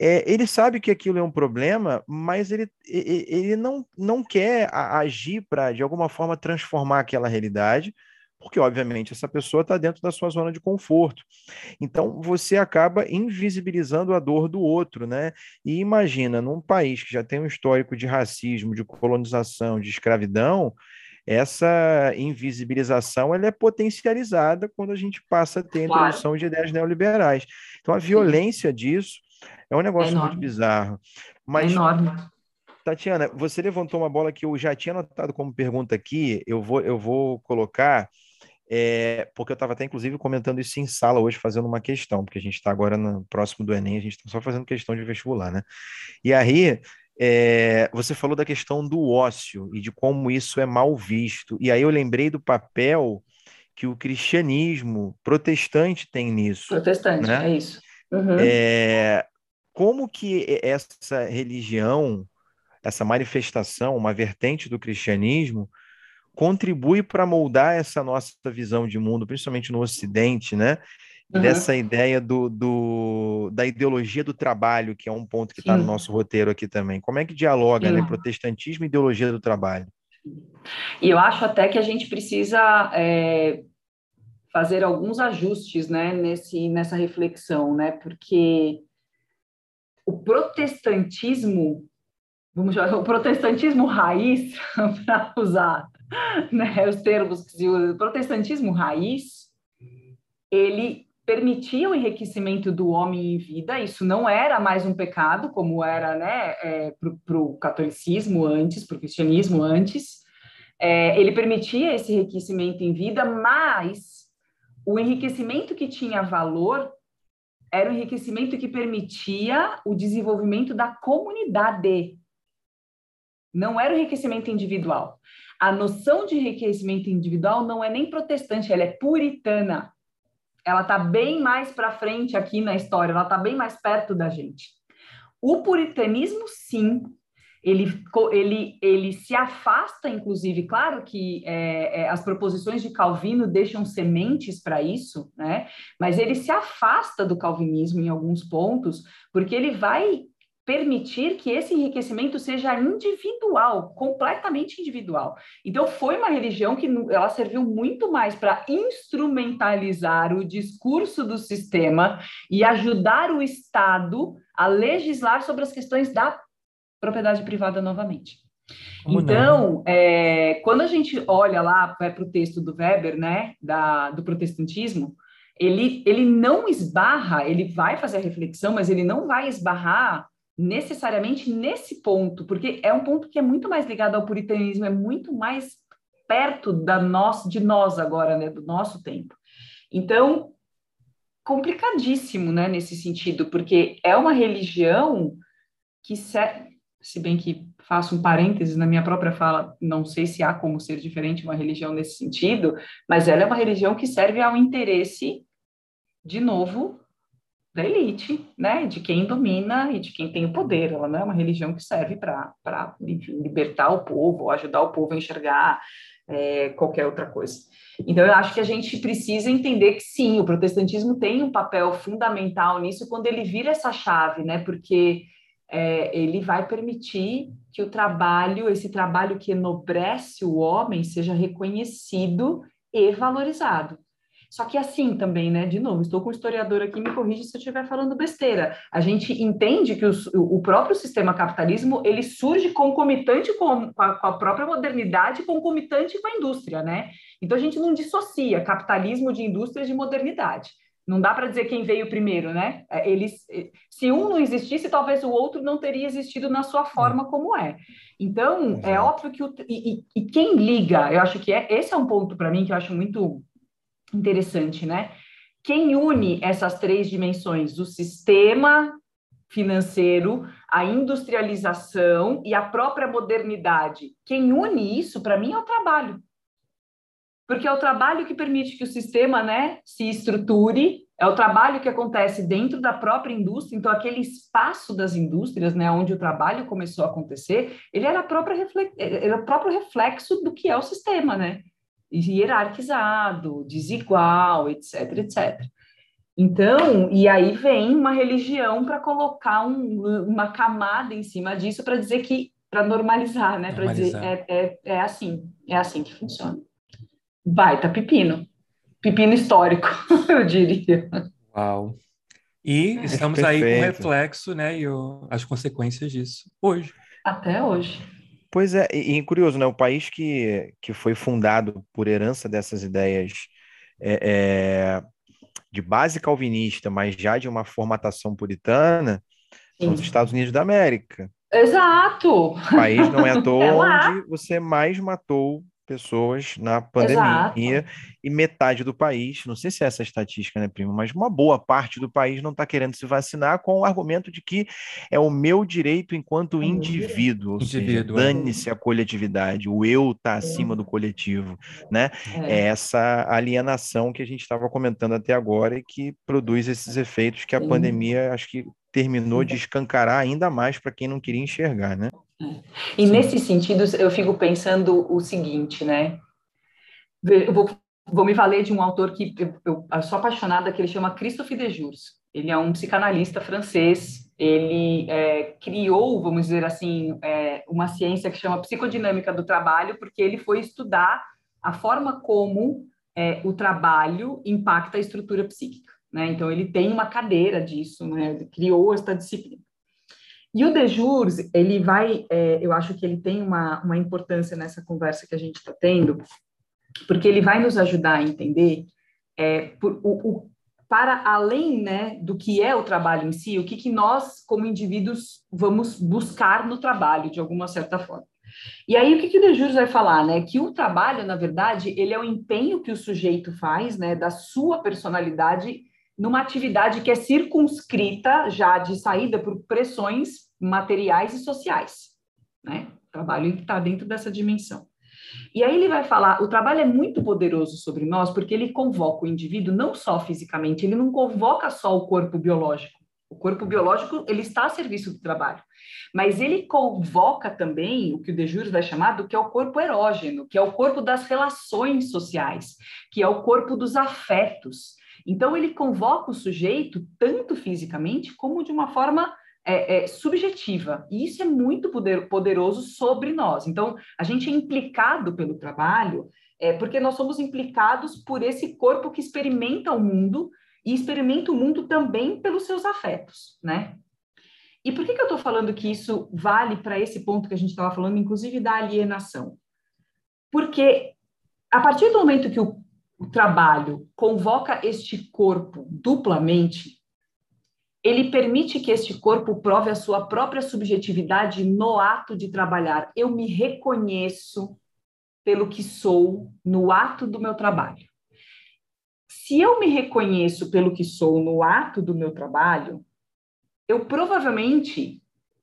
é, ele sabe que aquilo é um problema, mas ele, ele não, não quer agir para, de alguma forma, transformar aquela realidade, porque, obviamente, essa pessoa está dentro da sua zona de conforto. Então, você acaba invisibilizando a dor do outro, né? E imagina, num país que já tem um histórico de racismo, de colonização, de escravidão, essa invisibilização ela é potencializada quando a gente passa a ter a introdução, claro, de ideias neoliberais. Então, a violência disso é um negócio é muito bizarro. Mas, é enorme. Tatiana, você levantou uma bola que eu já tinha anotado como pergunta aqui, eu vou, eu vou colocar, é, porque eu estava até, inclusive, comentando isso em sala hoje, fazendo uma questão, porque a gente está agora no, próximo do Enem, a gente está só fazendo questão de vestibular, né? E aí... É, você falou da questão do ócio e de como isso é mal visto. E aí eu lembrei do papel que o cristianismo protestante tem nisso. Protestante, né? É isso. Uhum. É, como que essa religião, essa manifestação, uma vertente do cristianismo, contribui para moldar essa nossa visão de mundo, principalmente no Ocidente, né? Uhum. Dessa ideia do, do, da ideologia do trabalho, que é um ponto que está no nosso roteiro aqui também. Como é que dialoga, né, protestantismo e ideologia do trabalho? E eu acho até que a gente precisa é, fazer alguns ajustes, né, nesse, nessa reflexão, né, porque o protestantismo, vamos chamar, o protestantismo raiz, para usar, né, os termos que se usam, o protestantismo raiz, ele permitia o enriquecimento do homem em vida, isso não era mais um pecado, como era, né, é, para o catolicismo antes, para o cristianismo antes, É, ele permitia esse enriquecimento em vida, mas o enriquecimento que tinha valor era o enriquecimento que permitia o desenvolvimento da comunidade. Não era o enriquecimento individual. A noção de enriquecimento individual não é nem protestante, ela é puritana. Ela está bem mais para frente aqui na história, ela está bem mais perto da gente. O puritanismo, sim, ele, ele, ele se afasta, inclusive, claro que é, é, as proposições de Calvino deixam sementes para isso, né? Mas ele se afasta do calvinismo em alguns pontos, porque ele vai permitir que esse enriquecimento seja individual, completamente individual. Então, foi uma religião que ela serviu muito mais para instrumentalizar o discurso do sistema e ajudar o Estado a legislar sobre as questões da propriedade privada novamente. Como então, é, quando a gente olha lá é, para o texto do Weber, né, da, do protestantismo, ele, ele não esbarra, ele vai fazer a reflexão, mas ele não vai esbarrar necessariamente nesse ponto, porque é um ponto que é muito mais ligado ao puritanismo, é muito mais perto da nossa, de nós agora, né, do nosso tempo. Então, complicadíssimo, né, nesse sentido, porque é uma religião que, se, se bem que faço um parênteses na minha própria fala, não sei se há como ser diferente uma religião nesse sentido, mas ela é uma religião que serve ao interesse, de novo, da elite, né? De quem domina e de quem tem o poder. Ela não é uma religião que serve para libertar o povo, ajudar o povo a enxergar é, qualquer outra coisa. Então, eu acho que a gente precisa entender que, sim, o protestantismo tem um papel fundamental nisso quando ele vira essa chave, né? Porque é, ele vai permitir que o trabalho, esse trabalho que enobrece o homem, seja reconhecido e valorizado. Só que assim também, né? De novo, estou com o historiador aqui, me corrija se eu estiver falando besteira. A gente entende que o, o próprio sistema capitalismo, ele surge concomitante com a, com a própria modernidade, concomitante com a indústria, né? Então, a gente não dissocia capitalismo de indústria de modernidade. Não dá para dizer quem veio primeiro, né? Eles, se um não existisse, talvez o outro não teria existido na sua forma como é. Então, é óbvio que... O, e, e quem liga, eu acho que é, esse é um ponto para mim que eu acho muito interessante, né? Quem une essas três dimensões, o sistema financeiro, a industrialização e a própria modernidade, quem une isso, para mim, é o trabalho. Porque é o trabalho que permite que o sistema, né, se estruture, é o trabalho que acontece dentro da própria indústria, então aquele espaço das indústrias, né, onde o trabalho começou a acontecer, ele era, a própria reflex... era o próprio reflexo do que é o sistema, né? Hierarquizado, desigual, etc, etcétera. Então, e aí vem uma religião para colocar um, uma camada em cima disso para dizer que, para normalizar, né? Para dizer, é, é, é assim, é assim que funciona. Baita pepino, pepino histórico, eu diria. Uau! E estamos aí com o reflexo, né, e o, as consequências disso, hoje. Até hoje. Pois é, e, e curioso, né? O país que, que foi fundado por herança dessas ideias é, é, de base calvinista, mas já de uma formatação puritana, sim, são os Estados Unidos da América. Exato! O país não é à toa é onde você mais matou pessoas na pandemia. Exato. E metade do país, não sei se é essa a estatística, né, primo, mas uma boa parte do país não está querendo se vacinar com o argumento de que é o meu direito enquanto indivíduo, ou seja, dane-se a coletividade, o eu está acima do coletivo, né? É essa alienação que a gente estava comentando até agora e que produz esses efeitos que a pandemia, acho que terminou de escancarar ainda mais para quem não queria enxergar, né? E sim, nesse sentido, eu fico pensando o seguinte, né? Eu vou, vou me valer de um autor que eu, eu sou apaixonada, que ele chama Christophe Dejours. Ele é um psicanalista francês. Ele é, criou, vamos dizer assim, é, uma ciência que chama Psicodinâmica do Trabalho, porque ele foi estudar a forma como é, o trabalho impacta a estrutura psíquica, né? Então, ele tem uma cadeira disso, né? Ele criou esta disciplina. E o Dejours, ele vai, é, eu acho que ele tem uma, uma importância nessa conversa que a gente está tendo, porque ele vai nos ajudar a entender, é, por, o, o, para além, né, do que é o trabalho em si, o que, que nós, como indivíduos, vamos buscar no trabalho, de alguma certa forma. E aí, o que, que o Dejours vai falar, né? Que o trabalho, na verdade, ele é o empenho que o sujeito faz, né, da sua personalidade numa atividade que é circunscrita já de saída por pressões materiais e sociais, né? O trabalho que está dentro dessa dimensão. E aí ele vai falar, o trabalho é muito poderoso sobre nós, porque ele convoca o indivíduo não só fisicamente, ele não convoca só o corpo biológico. O corpo biológico, ele está a serviço do trabalho, mas ele convoca também o que o Dejours vai chamar do que é o corpo erógeno, que é o corpo das relações sociais, que é o corpo dos afetos. Então, ele convoca o sujeito tanto fisicamente como de uma forma É, é, subjetiva, e isso é muito poder, poderoso sobre nós. Então, a gente é implicado pelo trabalho, é, porque nós somos implicados por esse corpo que experimenta o mundo, e experimenta o mundo também pelos seus afetos, né? E por que que eu estou falando que isso vale para esse ponto que a gente estava falando, inclusive da alienação? Porque a partir do momento que o, o trabalho convoca este corpo duplamente, ele permite que este corpo prove a sua própria subjetividade no ato de trabalhar. Eu me reconheço pelo que sou no ato do meu trabalho. Se eu me reconheço pelo que sou no ato do meu trabalho, eu provavelmente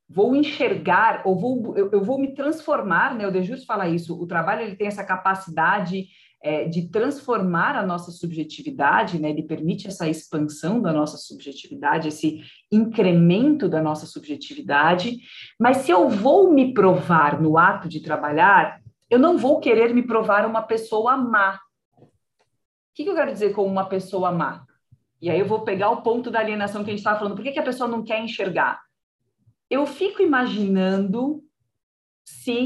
vou enxergar, ou vou, eu, eu vou me transformar, né? O Dejours fala isso, o trabalho ele tem essa capacidade É, de transformar a nossa subjetividade, né? Ele permite essa expansão da nossa subjetividade, esse incremento da nossa subjetividade, mas se eu vou me provar no ato de trabalhar, eu não vou querer me provar uma pessoa má. O que, que eu quero dizer com uma pessoa má? E aí eu vou pegar o ponto da alienação que a gente estava falando, por que, que a pessoa não quer enxergar? Eu fico imaginando se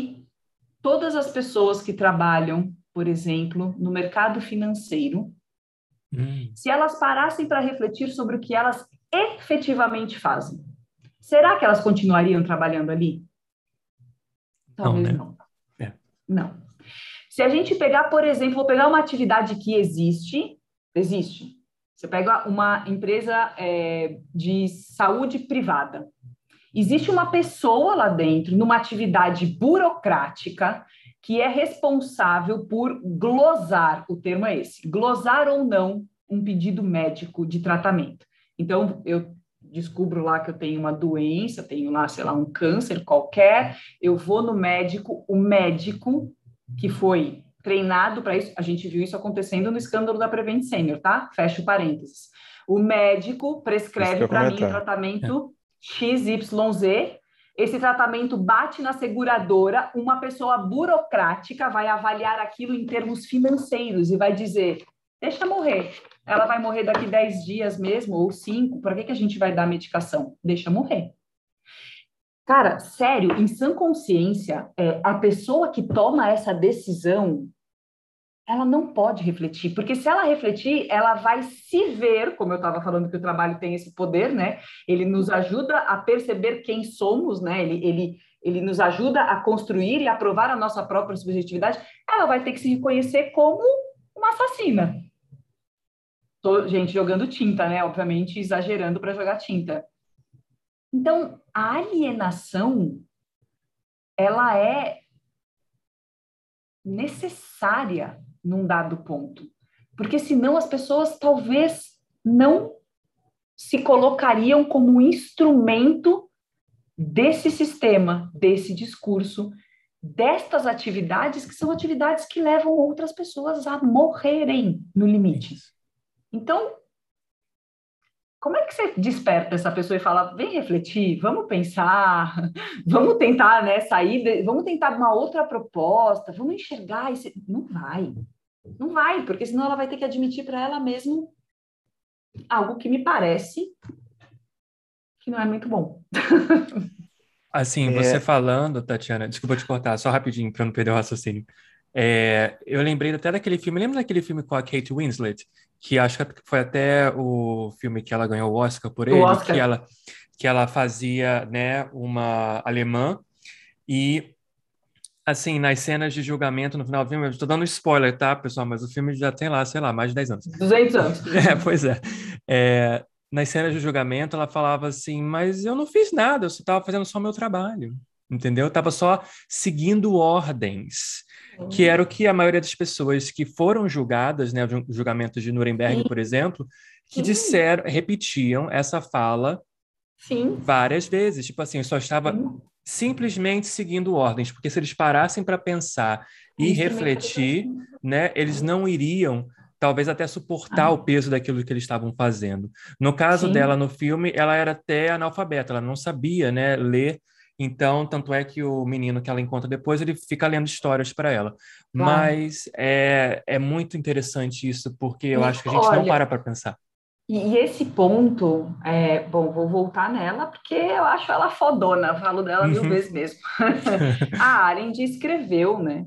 todas as pessoas que trabalham, por exemplo, no mercado financeiro, hum. se elas parassem para refletir sobre o que elas efetivamente fazem, será que elas continuariam trabalhando ali? Talvez não. Não. É. não. Se a gente pegar, por exemplo, vou pegar uma atividade que existe, existe. Você pega uma empresa é, de saúde privada. Existe uma pessoa lá dentro, numa atividade burocrática, que é responsável por glosar, o termo é esse, glosar ou não um pedido médico de tratamento. Então, eu descubro lá que eu tenho uma doença, tenho lá, sei lá, um câncer qualquer, eu vou no médico, o médico que foi treinado para isso, a gente viu isso acontecendo no escândalo da Prevent Senior, tá? Fecha o parênteses. O médico prescreve para mim tratamento X Y Z, esse tratamento bate na seguradora, uma pessoa burocrática vai avaliar aquilo em termos financeiros e vai dizer, deixa morrer, ela vai morrer daqui dez dias mesmo, ou cinco, para que, que a gente vai dar medicação? Deixa morrer. Cara, sério, em sã consciência, é, a pessoa que toma essa decisão, ela não pode refletir, porque se ela refletir, ela vai se ver, como eu estava falando que o trabalho tem esse poder, né? Ele nos ajuda a perceber quem somos, né? Ele, ele, ele nos ajuda a construir e a provar a nossa própria subjetividade. Ela vai ter que se reconhecer como uma assassina. Tô, gente, jogando tinta, né? Obviamente, exagerando para jogar tinta. Então, a alienação, ela é necessária num dado ponto, porque senão as pessoas talvez não se colocariam como instrumento desse sistema, desse discurso, destas atividades que são atividades que levam outras pessoas a morrerem no limite. Então, como é que você desperta essa pessoa e fala, vem refletir, vamos pensar, vamos tentar, né, sair, vamos tentar uma outra proposta, vamos enxergar esse... Não vai, não vai, porque senão ela vai ter que admitir para ela mesma algo que me parece que não é muito bom. Assim, você é... falando, Tatiana, desculpa te cortar, só rapidinho para não perder o raciocínio. É, eu lembrei até daquele filme, lembra daquele filme com a Kate Winslet? Que acho que foi até o filme que ela ganhou o Oscar por ele, Oscar. Que, ela, que ela fazia, né, uma alemã, e, assim, nas cenas de julgamento, no final do filme, eu estou dando spoiler, tá, pessoal, mas o filme já tem lá, sei lá, mais de dez anos. duzentos anos. É, pois é. é. Nas cenas de julgamento, ela falava assim, mas eu não fiz nada, eu estava fazendo só o meu trabalho. entendeu? Eu tava só seguindo ordens, uhum. que era o que a maioria das pessoas que foram julgadas, né, o julgamento de Nuremberg, Sim. por exemplo, que Sim. disseram, repetiam essa fala Sim. várias vezes. Tipo assim, eu só estava Sim. simplesmente seguindo ordens, porque se eles parassem para pensar e Sim. refletir, Sim. né, eles não iriam talvez até suportar ah. o peso daquilo que eles estavam fazendo. No caso Sim. dela, no filme, ela era até analfabeta, ela não sabia, né, ler. Então, tanto é que o menino que ela encontra depois, ele fica lendo histórias para ela. Claro. Mas é, é muito interessante isso, porque eu e acho que a gente olha, não para para pensar. E, e esse ponto, é, bom, vou voltar nela, porque eu acho ela fodona, falo dela mil uhum. vezes mesmo. A Arendt escreveu, né?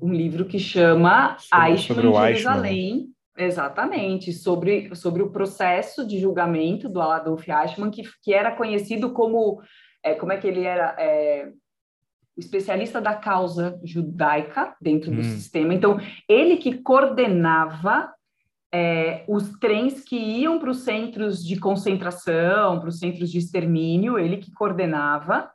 Um livro que chama Eichmann em Jerusalém, exatamente, sobre, sobre o processo de julgamento do Adolf Eichmann, que, que era conhecido como, é, como é que ele era, é, especialista da causa judaica dentro hum. do sistema. Então, ele que coordenava é, os trens que iam para os centros de concentração, para os centros de extermínio, ele que coordenava.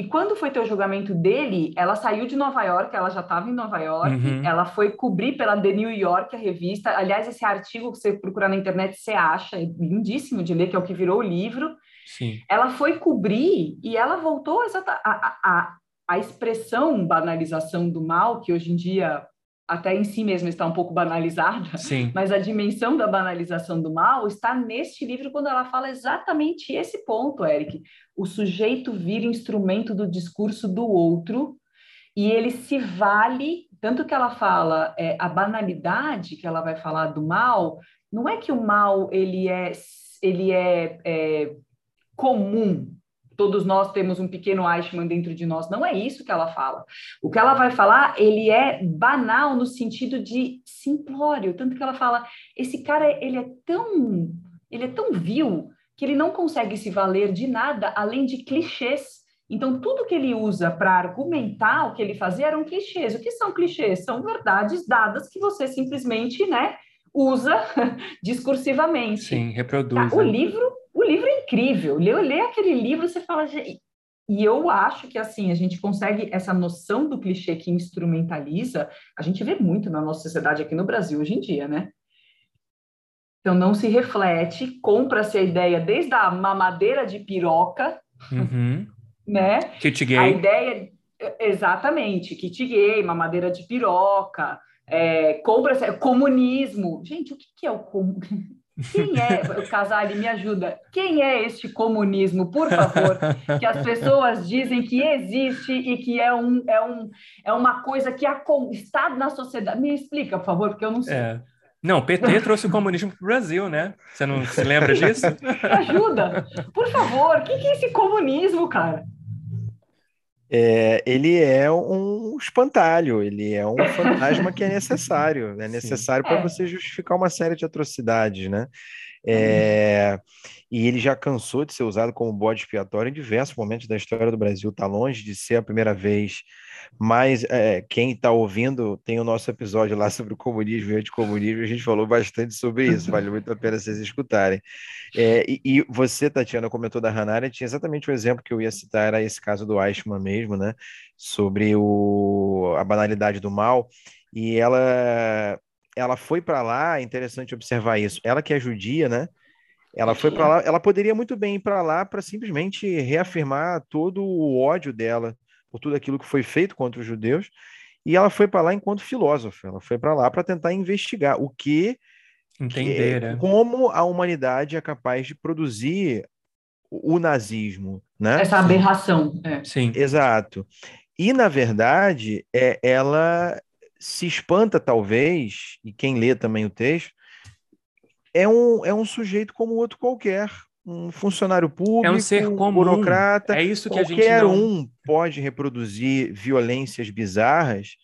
E quando foi ter o julgamento dele, ela saiu de Nova York, ela já estava em Nova York, uhum. ela foi cobrir pela The New York, a revista. Aliás, esse artigo que você procura na internet, você acha, é lindíssimo de ler, que é o que virou o livro. Sim. Ela foi cobrir e ela voltou exata- a, a, a expressão banalização do mal, que hoje em dia até em si mesma está um pouco banalizada, Sim. mas a dimensão da banalização do mal está neste livro quando ela fala exatamente esse ponto, Eric. O sujeito vira instrumento do discurso do outro e ele se vale, tanto que ela fala, é, a banalidade que ela vai falar do mal, não é que o mal ele é, ele é, é comum, todos nós temos um pequeno Eichmann dentro de nós. Não é isso que ela fala. O que ela vai falar, ele é banal no sentido de simplório. Tanto que ela fala, esse cara, ele é tão, ele é tão vil que ele não consegue se valer de nada além de clichês. Então, tudo que ele usa para argumentar o que ele fazia eram clichês. O que são clichês? São verdades dadas que você simplesmente, né, usa discursivamente. Sim, reproduz. Tá, o livro... O livro é incrível, eu leio aquele livro e você fala... E eu acho que, assim, a gente consegue essa noção do clichê que instrumentaliza, a gente vê muito na nossa sociedade aqui no Brasil hoje em dia, né? Então, não se reflete, compra-se a ideia desde a mamadeira de piroca, uhum. né? Kit gay. A ideia... Exatamente, kit gay, mamadeira de piroca, é, compra-se... Comunismo. Gente, o que, que é o comunismo? Quem é, Casali, me ajuda, quem é este comunismo, por favor, que as pessoas dizem que existe e que é, um, é, um, é uma coisa que está na sociedade? Me explica, por favor, porque eu não sei. É. Não, o P T trouxe o comunismo para o Brasil, né? Você não se lembra disso? Me ajuda, por favor, o que, que é esse comunismo, cara? É, ele é um espantalho, ele é um fantasma que é necessário, é necessário para você justificar uma série de atrocidades, né? É, e ele já cansou de ser usado como bode expiatório em diversos momentos da história do Brasil, está longe de ser a primeira vez, mas é, quem está ouvindo tem o nosso episódio lá sobre o comunismo e o anticomunismo, a gente falou bastante sobre isso, vale muito a pena vocês escutarem. É, e, e você, Tatiana, comentou da Hannah Arendt, tinha exatamente o exemplo que eu ia citar, era esse caso do Eichmann mesmo, né? Sobre o, a banalidade do mal, e ela... ela foi para lá, é interessante observar isso, ela que é judia, né? Ela foi para lá, ela poderia muito bem ir para lá para simplesmente reafirmar todo o ódio dela por tudo aquilo que foi feito contra os judeus, e ela foi para lá enquanto filósofa, ela foi para lá para tentar investigar o que, entender, é, como a humanidade é capaz de produzir o, o nazismo, né? Essa aberração. É. Sim. Exato. E, na verdade, é, ela... se espanta, talvez, e quem lê também o texto, é um, é um sujeito como outro qualquer, um funcionário público, é um ser comum, um burocrata, é isso que qualquer a gente não... um pode reproduzir violências bizarras,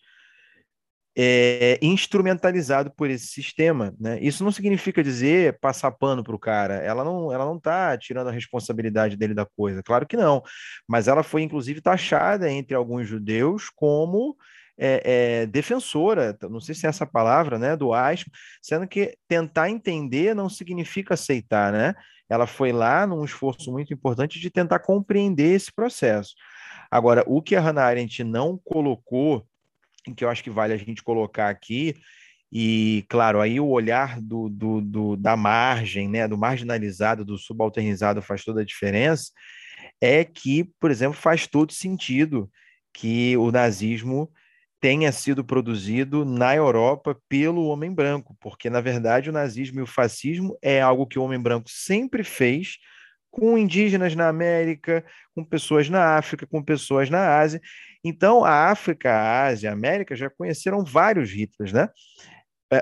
é, instrumentalizado por esse sistema, né? Isso não significa dizer passar pano para o cara, ela não ela não está tirando a responsabilidade dele da coisa, claro que não, mas ela foi, inclusive, taxada entre alguns judeus como... É, é, defensora, não sei se é essa palavra, né, do Eichmann, sendo que tentar entender não significa aceitar, né? Ela foi lá num esforço muito importante de tentar compreender esse processo. Agora, o que a Hannah Arendt não colocou, que eu acho que vale a gente colocar aqui, e, claro, aí o olhar do, do, do, da margem, né, do marginalizado, do subalternizado faz toda a diferença, é que, por exemplo, faz todo sentido que o nazismo tenha sido produzido na Europa pelo homem branco, porque, na verdade, o nazismo e o fascismo é algo que o homem branco sempre fez com indígenas na América, com pessoas na África, com pessoas na Ásia. Então, a África, a Ásia, a América já conheceram vários Hitlers, né?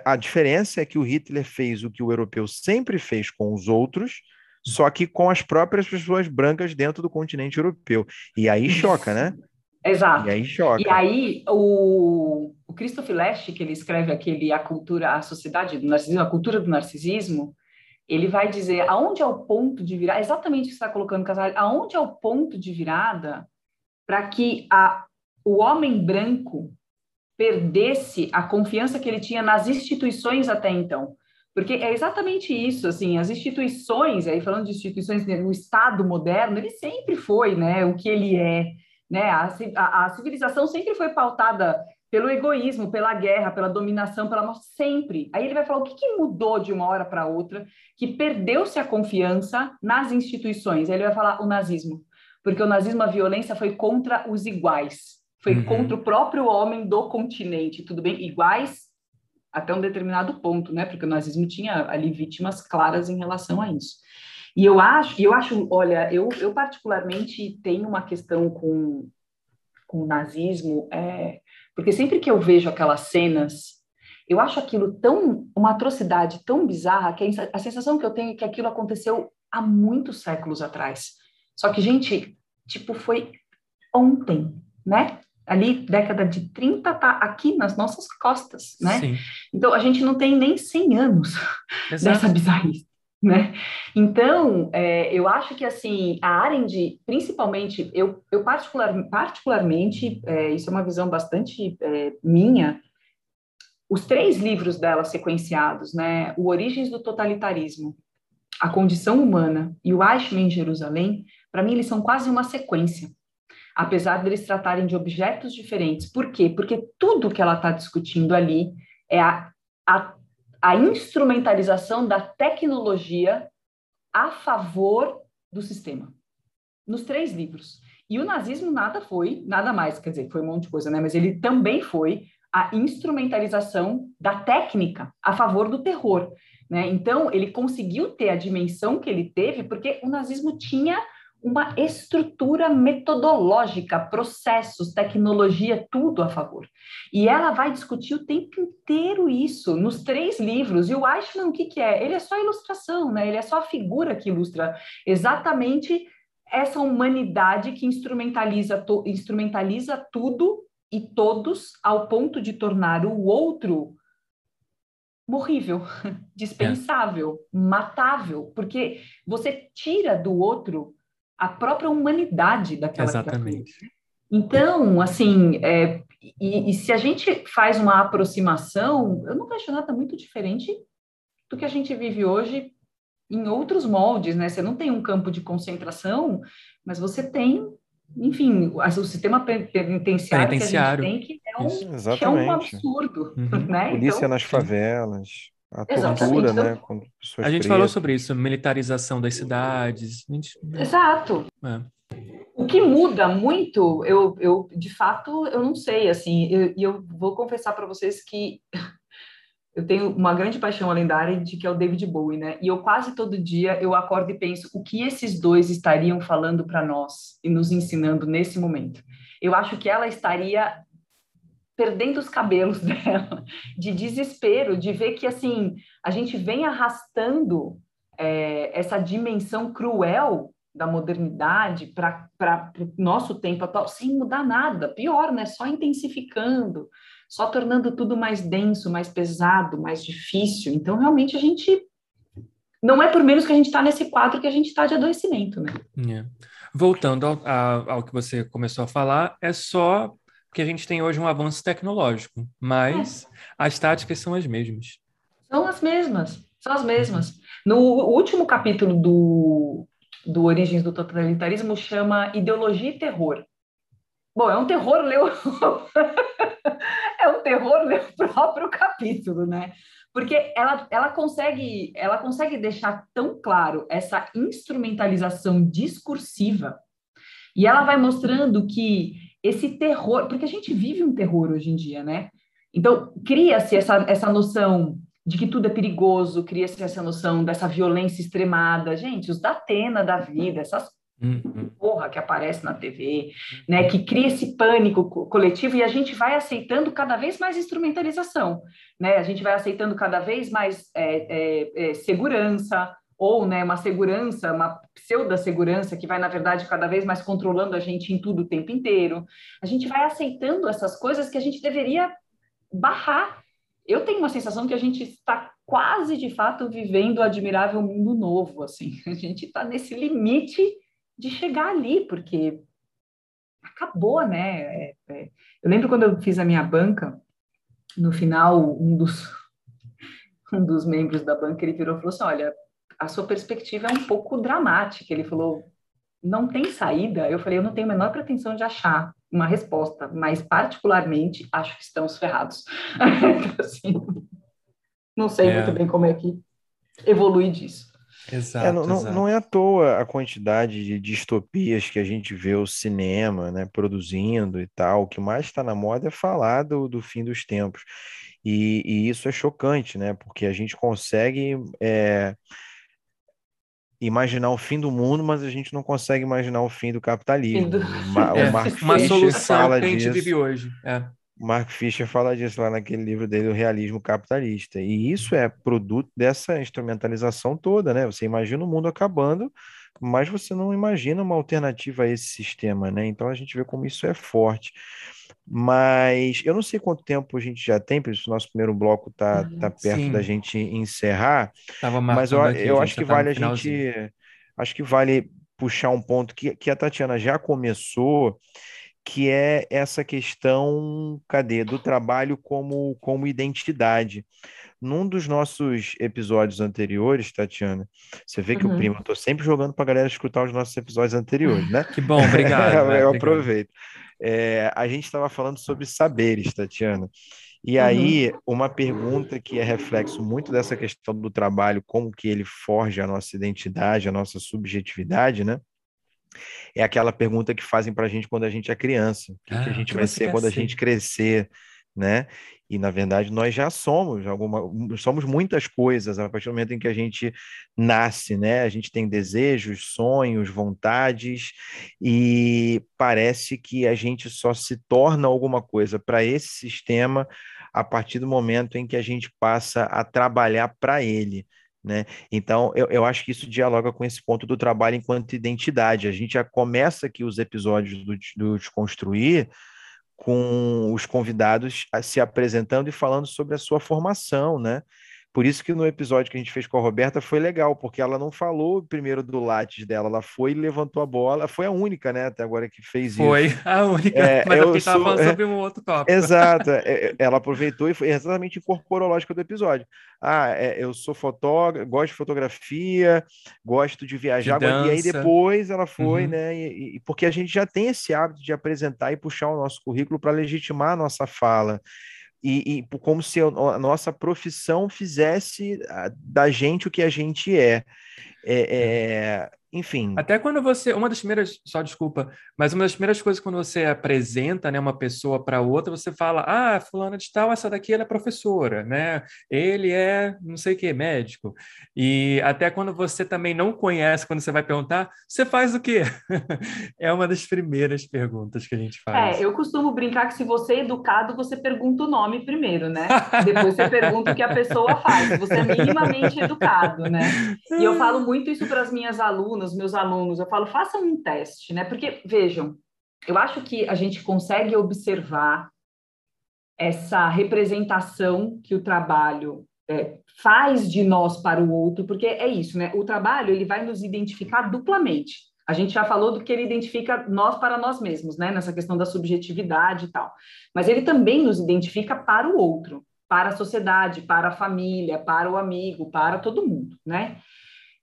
A diferença é que o Hitler fez o que o europeu sempre fez com os outros, só que com as próprias pessoas brancas dentro do continente europeu. E aí choca, né? Exato. E aí choca. E aí o, o Christopher Lasch, que ele escreve aquele A Cultura, a Sociedade do Narcisismo, A Cultura do Narcisismo, ele vai dizer aonde é o ponto de virada, exatamente o que você está colocando, Casali, aonde é o ponto de virada para que a, o homem branco perdesse a confiança que ele tinha nas instituições até então. Porque é exatamente isso, assim, as instituições, aí falando de instituições, o Estado moderno, ele sempre foi, né, o que ele é, né, a, a, a civilização sempre foi pautada pelo egoísmo, pela guerra, pela dominação, pela morte, sempre. Aí ele vai falar o que, que mudou de uma hora para outra, que perdeu-se a confiança nas instituições. Aí ele vai falar o nazismo, porque o nazismo, a violência foi contra os iguais, foi uhum. contra o próprio homem do continente, tudo bem? Iguais até um determinado ponto, né? Porque o nazismo tinha ali vítimas claras em relação a isso. E eu acho, eu acho olha, eu, eu particularmente tenho uma questão com, com o nazismo, é, porque sempre que eu vejo aquelas cenas, eu acho aquilo tão, uma atrocidade tão bizarra, que a sensação que eu tenho é que aquilo aconteceu há muitos séculos atrás. Só que, gente, tipo, foi ontem, né? Ali, década de trinta, tá aqui nas nossas costas, né? Sim. Então, a gente não tem nem cem anos Exato. Dessa bizarrice, né? Então, é, eu acho que, assim, a Arendt, principalmente, eu, eu particular, particularmente, é, isso é uma visão bastante é, minha, os três livros dela sequenciados, né? O Origens do Totalitarismo, A Condição Humana e o Eichmann em Jerusalém, para mim, eles são quase uma sequência, apesar deles tratarem de objetos diferentes. Por quê? Porque tudo que ela está discutindo ali é a, a, a instrumentalização da tecnologia a favor do sistema, nos três livros. E o nazismo nada foi, nada mais, quer dizer, foi um monte de coisa, né? Mas ele também foi a instrumentalização da técnica a favor do terror, né? Então, ele conseguiu ter a dimensão que ele teve porque o nazismo tinha uma estrutura metodológica, processos, tecnologia, tudo a favor. E ela vai discutir o tempo inteiro isso, nos três livros. E o Eichmann, o que, que é? Ele é só ilustração, né? Ele é só a figura que ilustra exatamente essa humanidade que instrumentaliza, to, instrumentaliza tudo e todos ao ponto de tornar o outro morrível, dispensável, é. matável, porque você tira do outro a própria humanidade daquela Exatamente. Criatura. Então, assim, é, e, e se a gente faz uma aproximação, eu não vejo nada muito diferente do que a gente vive hoje em outros moldes, né? Você não tem um campo de concentração, mas você tem, enfim, o sistema penitenciário, penitenciário. que a gente tem, que é um, que é um absurdo. Uhum. Né? Polícia então, nas favelas. A tortura, então, né? Com pessoas a gente presas. Falou sobre isso, militarização das cidades. Gente... Exato. É. O que muda muito, eu, eu, de fato, eu não sei, assim, e eu, eu vou confessar para vocês que eu tenho uma grande paixão lendária de que é o David Bowie, né? E eu quase todo dia eu acordo e penso o que esses dois estariam falando para nós e nos ensinando nesse momento. Eu acho que ela estaria perdendo os cabelos dela, de desespero, de ver que, assim, a gente vem arrastando é, essa dimensão cruel da modernidade para o nosso tempo atual, sem mudar nada, pior, né? Só intensificando, só tornando tudo mais denso, mais pesado, mais difícil. Então, realmente, a gente... Não é por menos que a gente está nesse quadro que a gente está de adoecimento, né? É. Voltando ao, a, ao que você começou a falar, é só... Porque a gente tem hoje um avanço tecnológico, mas é. as táticas são as mesmas. São as mesmas, são as mesmas. No último capítulo do, do Origens do Totalitarismo chama Ideologia e Terror. Bom, é um terror ler o... é um terror ler o próprio capítulo, né? Porque ela, ela, consegue, ela consegue deixar tão claro essa instrumentalização discursiva, e ela vai mostrando que esse terror... Porque a gente vive um terror hoje em dia, né? Então, cria-se essa, essa noção de que tudo é perigoso, cria-se essa noção dessa violência extremada. Gente, os da Atena da vida, essas porra que aparece na T V, né, que cria esse pânico coletivo, e a gente vai aceitando cada vez mais instrumentalização, né? A gente vai aceitando cada vez mais é, é, é, segurança, ou, né, uma segurança, uma pseudo-segurança que vai, na verdade, cada vez mais controlando a gente em tudo o tempo inteiro. A gente vai aceitando essas coisas que a gente deveria barrar. Eu tenho uma sensação que a gente está quase, de fato, vivendo o admirável mundo novo, assim. A gente está nesse limite de chegar ali, porque acabou, né? Eu lembro quando eu fiz a minha banca, no final, um dos, um dos membros da banca, ele virou e falou assim, olha, a sua perspectiva é um pouco dramática. Ele falou, não tem saída? Eu falei, eu não tenho a menor pretensão de achar uma resposta, mas particularmente acho que estamos ferrados. Assim, não sei é. muito bem como é que evolui disso. Exato, é, não, exato. Não é à toa a quantidade de distopias que a gente vê o cinema, né, produzindo e tal. O que mais está na moda é falar do, do fim dos tempos. E, e isso é chocante, né? Porque a gente consegue é, imaginar o fim do mundo, mas a gente não consegue imaginar o fim do capitalismo. Fim do... Ma, é, o Mark uma Fisher solução fala que a gente disso. Vive hoje. É. Mark Fisher fala disso lá naquele livro dele, O Realismo Capitalista, e isso é produto dessa instrumentalização toda, né? Você imagina o mundo acabando, mas você não imagina uma alternativa a esse sistema, né? Então a gente vê como isso é forte. Mas eu não sei quanto tempo a gente já tem, por isso o nosso primeiro bloco está tá perto Sim. da gente encerrar, Tava mas eu, aqui, eu acho que vale a gente... Acho que vale puxar um ponto que, que a Tatiana já começou, que é essa questão, cadê, do trabalho como, como identidade. Num dos nossos episódios anteriores, Tatiana, você vê que uhum. o primo, eu estou sempre jogando para a galera escutar os nossos episódios anteriores, né? Que bom, obrigado. eu né? aproveito. É, a gente estava falando sobre saberes, Tatiana. E aí, uhum. uma pergunta que é reflexo muito dessa questão do trabalho, como que ele forja a nossa identidade, a nossa subjetividade, né? É aquela pergunta que fazem para a gente quando a gente é criança. O que, ah, que a gente que vai ser quando ser. a gente crescer, né? E, na verdade, nós já somos alguma, somos muitas coisas a partir do momento em que a gente nasce, né? A gente tem desejos, sonhos, vontades, e parece que a gente só se torna alguma coisa para esse sistema a partir do momento em que a gente passa a trabalhar para ele. Né? Então, eu, eu acho que isso dialoga com esse ponto do trabalho enquanto identidade. A gente já começa aqui os episódios do, do Desconstruir com os convidados se apresentando e falando sobre a sua formação, né? Por isso que no episódio que a gente fez com a Roberta foi legal, porque ela não falou primeiro do Lattes dela, ela foi e levantou a bola, foi a única, né, até agora que fez foi isso. Foi a única, é, mas eu estava sou... falando sobre um outro tópico. Exato, ela aproveitou e foi exatamente incorporou a lógica do episódio. Ah, é, eu sou fotógrafo, gosto de fotografia, gosto de viajar, de dança. E aí depois ela foi, uhum. né, e, e, porque a gente já tem esse hábito de apresentar e puxar o nosso currículo para legitimar a nossa fala. E, e como se a nossa profissão fizesse da gente o que a gente é. É, é enfim. Até quando você... Uma das primeiras... Só desculpa, mas uma das primeiras coisas quando você apresenta, né, uma pessoa para outra, você fala, ah, fulana de tal, essa daqui ela é professora, né? Ele é não sei o que, médico. E até quando você também não conhece, quando você vai perguntar, você faz o quê? É uma das primeiras perguntas que a gente faz. É, eu costumo brincar que se você é educado, você pergunta o nome primeiro, né? Depois você pergunta o que a pessoa faz. Você é minimamente educado, né? E eu falo muito isso para as minhas alunas, os meus alunos, eu falo, façam um teste, né? Porque, vejam, eu acho que a gente consegue observar essa representação que o trabalho é, faz de nós para o outro, porque é isso, né? O trabalho, ele vai nos identificar duplamente. A gente já falou do que ele identifica nós para nós mesmos, né? Nessa questão da subjetividade e tal. Mas ele também nos identifica para o outro, para a sociedade, para a família, para o amigo, para todo mundo, né?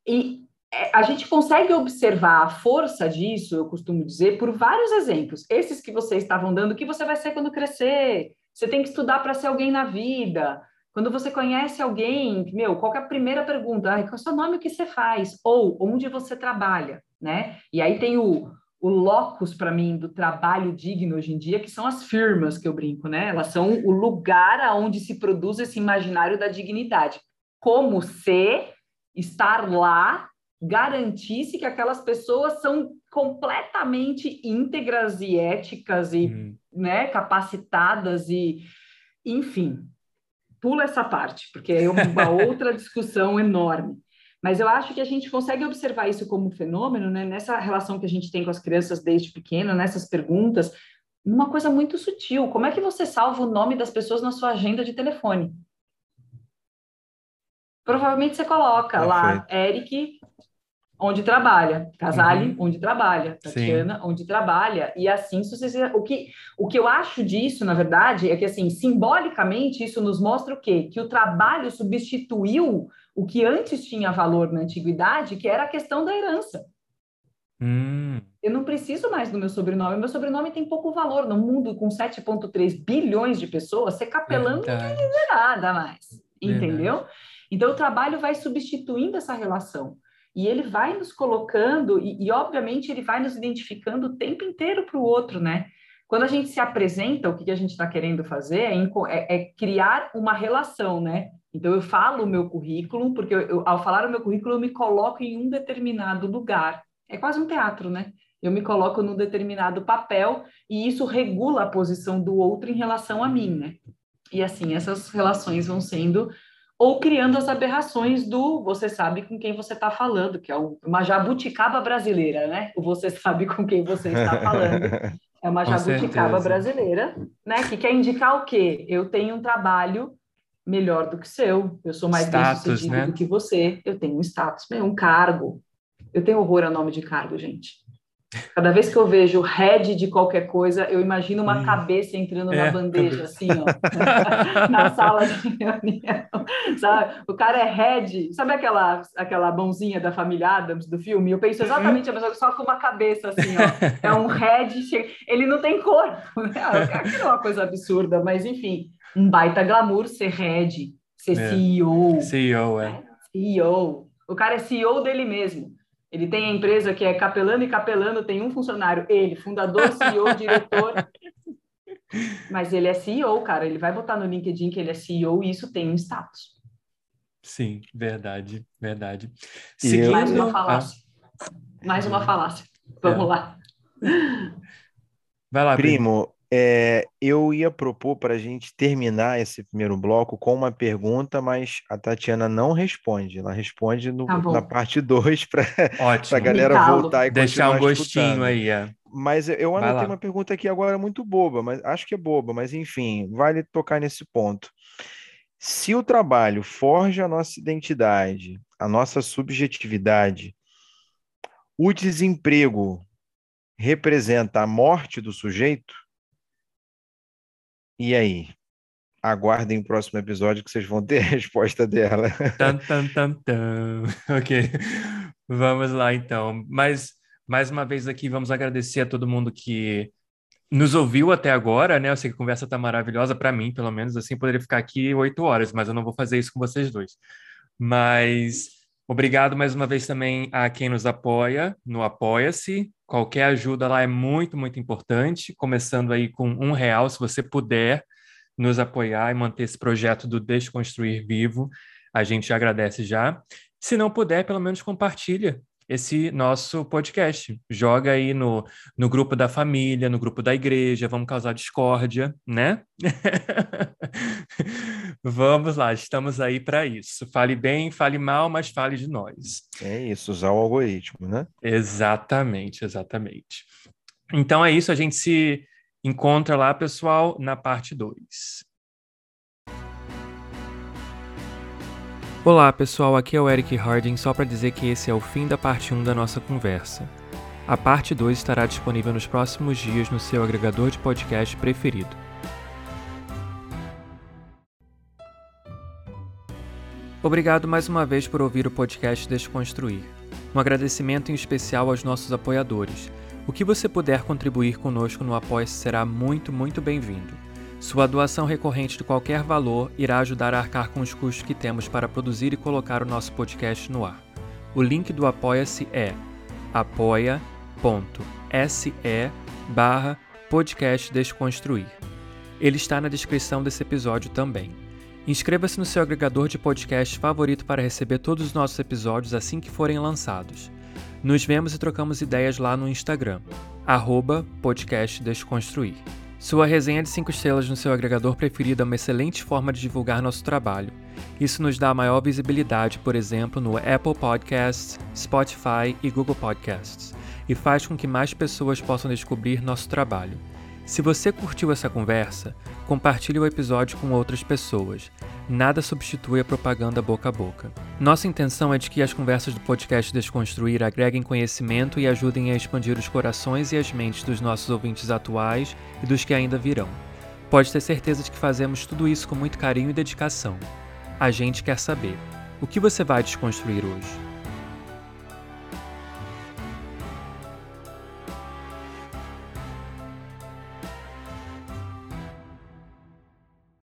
E a gente consegue observar a força disso, eu costumo dizer, por vários exemplos. Esses que vocês estavam dando, o que você vai ser quando crescer? Você tem que estudar para ser alguém na vida. Quando você conhece alguém, meu, qual que é a primeira pergunta? Ai, qual é o seu nome, o que você faz? Ou onde você trabalha, né? E aí tem o, o locus, para mim, do trabalho digno hoje em dia, que são as firmas, que eu brinco, né? Elas são o lugar aonde se produz esse imaginário da dignidade. Como se estar lá garantisse que aquelas pessoas são completamente íntegras e éticas e hum. né, capacitadas e... Enfim... Pula essa parte, porque é uma outra discussão enorme. Mas eu acho que a gente consegue observar isso como um fenômeno, né? Nessa relação que a gente tem com as crianças desde pequena, nessas perguntas, uma coisa muito sutil. Como é que você salva o nome das pessoas na sua agenda de telefone? Provavelmente você coloca Perfeito. lá, Eric, onde trabalha, Casali, uhum. onde trabalha, Tatiana, Sim. onde trabalha, e assim sucessivamente. O que, o que eu acho disso, na verdade, é que, assim, simbolicamente, isso nos mostra o quê? Que o trabalho substituiu o que antes tinha valor na antiguidade, que era a questão da herança. Hum. Eu não preciso mais do meu sobrenome, meu sobrenome tem pouco valor. No mundo com sete vírgula três bilhões de pessoas, ser capelão é, não quer dizer nada mais, entendeu? Verdade. Então, o trabalho vai substituindo essa relação. E ele vai nos colocando, e, e obviamente ele vai nos identificando o tempo inteiro para o outro, né? Quando a gente se apresenta, o que, que a gente está querendo fazer é, é, é criar uma relação, né? Então eu falo o meu currículo, porque eu, eu, ao falar o meu currículo eu me coloco em um determinado lugar. É quase um teatro, né? Eu me coloco num determinado papel e isso regula a posição do outro em relação a mim, né? E assim, essas relações vão sendo... ou criando as aberrações do você sabe com quem você está falando, que é uma jabuticaba brasileira, né? O você sabe com quem você está falando. É uma jabuticaba brasileira, né? Que quer indicar o quê? Eu tenho um trabalho melhor do que o seu, eu sou mais status, bem sucedido né? do que você, eu tenho um status, um cargo. Eu tenho horror a nome de cargo, gente. Cada vez que eu vejo head de qualquer coisa, eu imagino uma hum, cabeça entrando é, na bandeja, assim, ó, na sala de reunião, sabe? O cara é head, sabe aquela, aquela mãozinha da família Addams do filme? Eu penso exatamente a mesma coisa, só com uma cabeça, assim, ó, é um head, ele não tem corpo, né? Aquilo é uma coisa absurda, mas enfim, um baita glamour ser head, ser é. C E O. C E O, é. C E O. O cara é C E O dele mesmo. Ele tem a empresa que é capelano e capelano, tem um funcionário, ele, fundador, C E O, diretor. Mas ele é C E O, cara. Ele vai botar no LinkedIn que ele é C E O e isso tem um status. Sim, verdade, verdade. Seguindo... Mais uma falácia. Ah. Mais uma falácia. Vamos é. lá. Vai lá, Primo. Primo. É, eu ia propor para a gente terminar esse primeiro bloco com uma pergunta, mas a Tatiana não responde. Ela responde no, tá na parte dois para a galera Mitalo. voltar e Deixar continuar um gostinho escutando. aí. É. Mas eu anotei uma pergunta aqui agora muito boba, mas acho que é boba, mas enfim, vale tocar nesse ponto. Se o trabalho forja a nossa identidade, a nossa subjetividade, o desemprego representa a morte do sujeito? E aí? Aguardem o próximo episódio que vocês vão ter a resposta dela. Tan, tan, tan, tan. Ok. Vamos lá, então. Mas, mais uma vez aqui, vamos agradecer a todo mundo que nos ouviu até agora, né? Eu sei que a conversa está maravilhosa, para mim, pelo menos. Assim, poderia ficar aqui oito horas, mas eu não vou fazer isso com vocês dois. Mas obrigado mais uma vez também a quem nos apoia no Apoia-se. Qualquer ajuda lá é muito, muito importante, começando aí com um real, se você puder nos apoiar e manter esse projeto do Desconstruir vivo, a gente agradece já. Se não puder, pelo menos compartilha esse nosso podcast. Joga aí no, no grupo da família, no grupo da igreja, vamos causar discórdia, né? Vamos lá, estamos aí para isso. Fale bem, fale mal, mas fale de nós. É isso, usar o algoritmo, né? Exatamente, exatamente. Então é isso, a gente se encontra lá, pessoal, na parte dois. Olá, pessoal, aqui é o Eric Harding, só para dizer que esse é o fim da parte um da nossa conversa. A parte dois estará disponível nos próximos dias no seu agregador de podcast preferido. Obrigado mais uma vez por ouvir o podcast Desconstruir. Um agradecimento em especial aos nossos apoiadores. O que você puder contribuir conosco no Apoia-se será muito, muito bem-vindo. Sua doação recorrente de qualquer valor irá ajudar a arcar com os custos que temos para produzir e colocar o nosso podcast no ar. O link do Apoia-se é apoia.se barra podcast Desconstruir. Ele está na descrição desse episódio também. Inscreva-se no seu agregador de podcast favorito para receber todos os nossos episódios assim que forem lançados. Nos vemos e trocamos ideias lá no Instagram, arroba podcast Desconstruir. Sua resenha de cinco estrelas no seu agregador preferido é uma excelente forma de divulgar nosso trabalho. Isso nos dá maior visibilidade, por exemplo, no Apple Podcasts, Spotify e Google Podcasts, e faz com que mais pessoas possam descobrir nosso trabalho. Se você curtiu essa conversa, compartilhe o episódio com outras pessoas. Nada substitui a propaganda boca a boca. Nossa intenção é de que as conversas do podcast Desconstruir agreguem conhecimento e ajudem a expandir os corações e as mentes dos nossos ouvintes atuais e dos que ainda virão. Pode ter certeza de que fazemos tudo isso com muito carinho e dedicação. A gente quer saber: o que você vai desconstruir hoje?